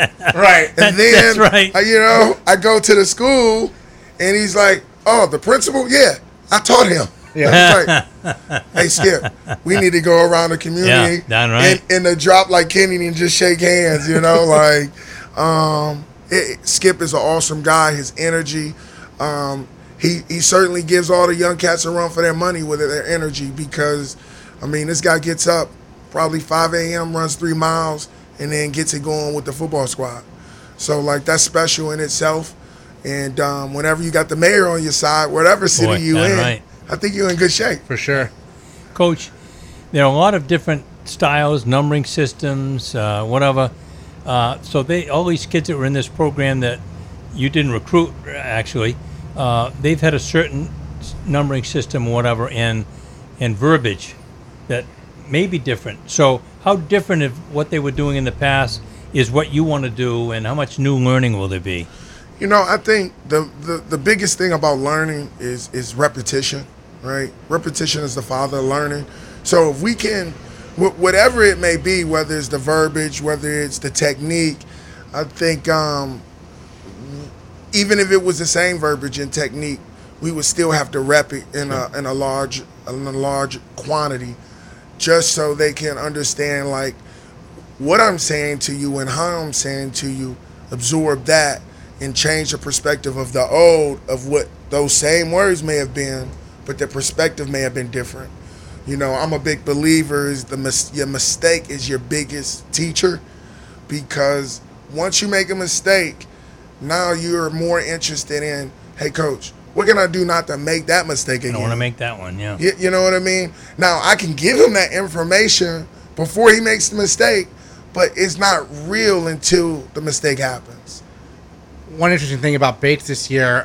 And then, that's right. You know, I go to the school, and he's like, oh, the principal? Yeah, I taught him. Yeah. Like, hey, Skip, we need to go around the community and drop like Kenny and just shake hands, you know. Like, Skip is an awesome guy. His energy, he certainly gives all the young cats a run for their money with their energy, because, I mean, this guy gets up probably 5 a.m., runs 3 miles, and then gets it going with the football squad. So, like, that's special in itself. And whenever you got the mayor on your side, whatever city you're in, right, I think you're in good shape. For sure. Coach, there are a lot of different styles, numbering systems, whatever. So all these kids that were in this program that you didn't recruit, actually, they've had a certain numbering system, whatever, and verbiage that may be different. So how different if what they were doing in the past is what you want to do, and how much new learning will there be? You know, I think the biggest thing about learning is repetition. Right? Repetition is the father of learning. So if we can, whatever it may be, whether it's the verbiage, whether it's the technique, I think even if it was the same verbiage and technique, we would still have to rep it in a large quantity, just so they can understand, like, what I'm saying to you and how I'm saying to you, absorb that and change the perspective of the old, of what those same words may have been, but the perspective may have been different. You know, I'm a big believer is your mistake is your biggest teacher, because once you make a mistake, now you're more interested in, hey, coach, what can I do not to make that mistake again? I don't want to make that one, yeah. You know what I mean? Now, I can give him that information, before he makes the mistake, but it's not real until the mistake happens. One interesting thing about Bates this year,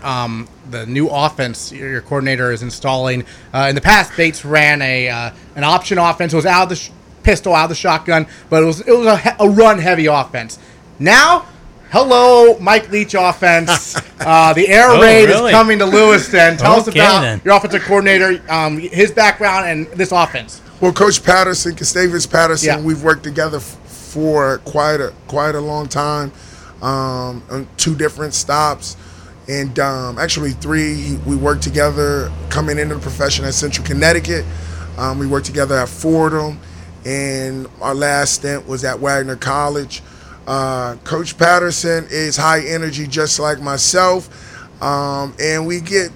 the new offense your coordinator is installing. In the past, Bates ran an option offense. It was out of the pistol, out of the shotgun, but it was a run-heavy offense. Now, hello, Mike Leach offense. The air raid is coming to Lewiston. Tell us about your offensive coordinator, his background, and this offense. Well, Coach Patterson, Gustavus Patterson, we've worked together for quite a long time. On two different stops, and actually three. We worked together coming into the profession at Central Connecticut. We worked together at Fordham, and our last stint was at Wagner College. Coach Patterson is high energy, just like myself, and we get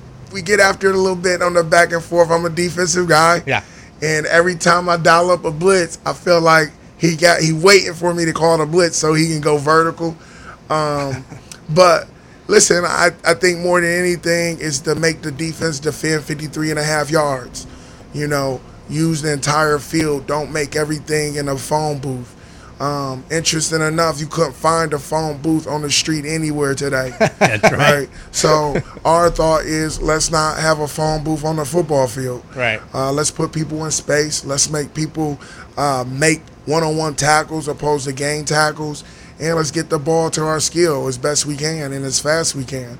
after it a little bit on the back and forth. I'm a defensive guy, and every time I dial up a blitz, I feel like he waiting for me to call the blitz so he can go vertical. But listen, I think more than anything is to make the defense defend 53.5 yards. You know, use the entire field. Don't make everything in a phone booth. Interesting enough, you couldn't find a phone booth on the street anywhere today. That's right. So our thought is, let's not have a phone booth on the football field. Right. Let's put people in space. Let's make people make one-on-one tackles opposed to gang tackles. And let's get the ball to our skill as best we can and as fast as we can.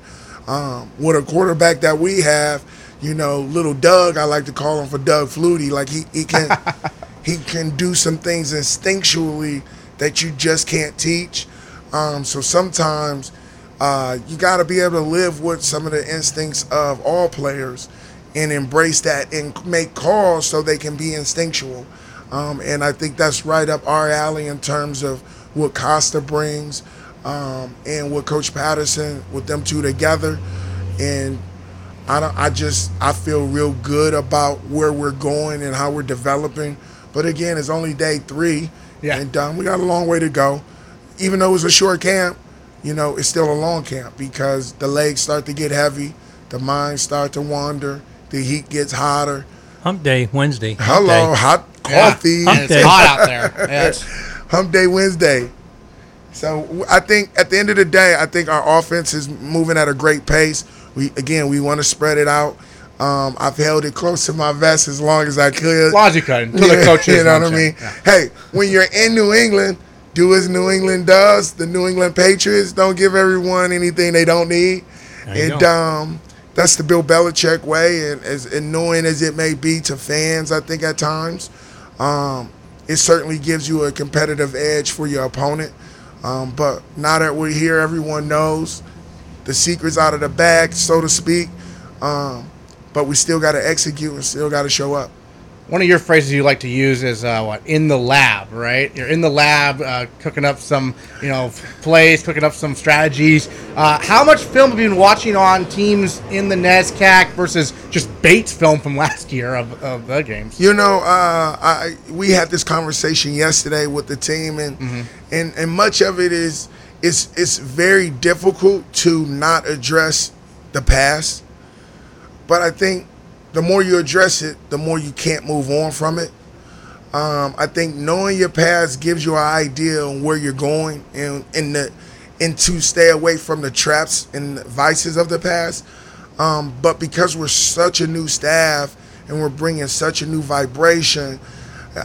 With a quarterback that we have, you know, little Doug, I like to call him for Doug Flutie. Like he can do some things instinctually that you just can't teach. So sometimes you got to be able to live with some of the instincts of all players and embrace that and make calls so they can be instinctual. And I think that's right up our alley in terms of what Costa brings, and what Coach Patterson, with them two together. And I feel real good about where we're going and how we're developing. But again, it's only day 3, and we got a long way to go. Even though it was a short camp, you know, it's still a long camp because the legs start to get heavy, the minds start to wander, the heat gets hotter. Hump day Wednesday. Hello, hot coffee. Yeah. Hump day. It's hot out there. Yes. Hump Day Wednesday. So I think at the end of the day, I think our offense is moving at a great pace. We want to spread it out. I've held it close to my vest as long as I could. Logical until the coaches. You know what I mean? Yeah. Hey, when you're in New England, do as New England does. The New England Patriots don't give everyone anything they don't need. That's the Bill Belichick way, and as annoying as it may be to fans, I think at times. It certainly gives you a competitive edge for your opponent. But now that we're here, everyone knows the secret's out of the bag, so to speak. But we still got to execute and still got to show up. One of your phrases you like to use is in the lab, right? You're in the lab cooking up some plays, cooking up some strategies. How much film have you been watching on teams in the NESCAC versus just Bates film from last year of the games? You know, we had this conversation yesterday with the team, and and much of it is it's very difficult to not address the past, but I think the more you address it, the more you can't move on from it. I think knowing your past gives you an idea on where you're going and to stay away from the traps and the vices of the past. But because we're such a new staff and we're bringing such a new vibration,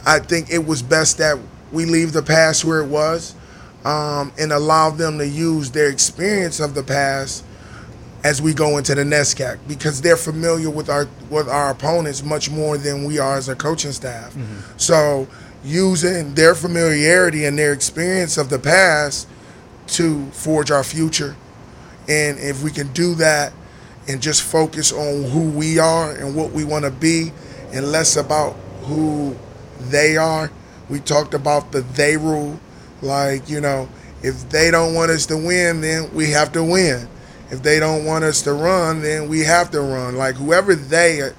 I think it was best that we leave the past where it was and allow them to use their experience of the past as we go into the NESCAC, because they're familiar with our opponents much more than we are as a coaching staff. So using their familiarity and their experience of the past to forge our future. And if we can do that and just focus on who we are and what we want to be and less about who they are. We talked about the they rule, like, if they don't want us to win, then we have to win. If they don't want us to run, then we have to run. Like whoever that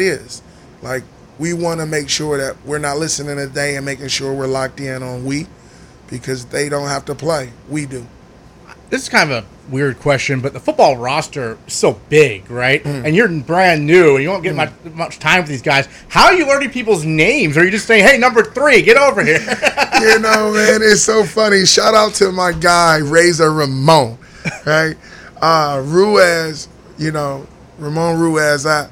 is, like we want to make sure that we're not listening to they and making sure we're locked in on we, because they don't have to play. We do. This is kind of a weird question, but the football roster is so big, right? And you're brand new, and you won't get much time for these guys. How are you learning people's names? Or are you just saying, hey, number three, get over here? You know, man, it's so funny. Shout out to my guy, Razor Ramon, right? Ruiz, you know, Ramon Ruiz. I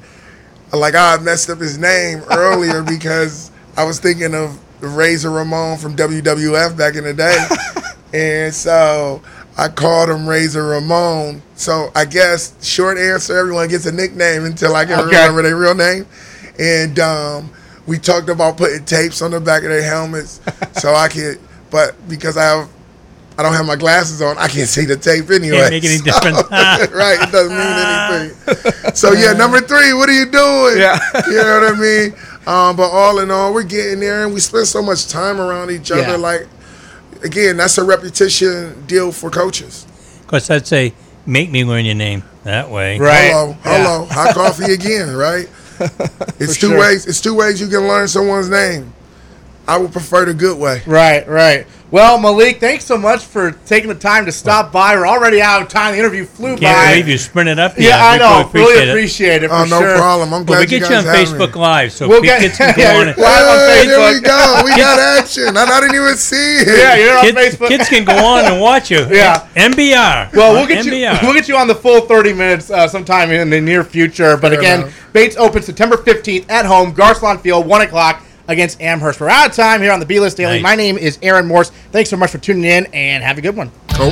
messed up his name earlier because I was thinking of Razor Ramon from WWF back in the day. And so I called him Razor Ramon. So I guess short answer, everyone gets a nickname until I can remember their real name. And we talked about putting tapes on the back of their helmets so I could, but because I don't have my glasses on, I can't see the tape anyway. Can't make any difference. Right, it doesn't mean anything. So yeah, number three, what are you doing? Yeah. You know what I mean? But all in all, we're getting there, and we spend so much time around each other. Like, again, that's a repetition deal for coaches. Of course, I'd say, make me learn your name that way. Right. Hello. Hot coffee again, right? It's two ways. It's two ways you can learn someone's name. I would prefer the good way. Right. Well, Malik, thanks so much for taking the time to stop by. We're already out of time. The interview flew by. Can't believe you sprinted up here. Yeah, I know. Really appreciate it. Oh, no problem. I'm glad you guys have me. We'll get you on Facebook Live, so kids can go on it. Hey, there we go. We got action. I didn't even see it. Yeah, you're on Facebook. Kids can go on and watch you. Yeah. MBR. Well, we'll get you on the full 30 minutes sometime in the near future. But again, Bates opens September 15th at home, Garcelon Field, 1 o'clock. Against Amherst. We're out of time here on the B-List Daily. Nice. My name is Aaron Morse. Thanks so much for tuning in, and have a good one. Cool.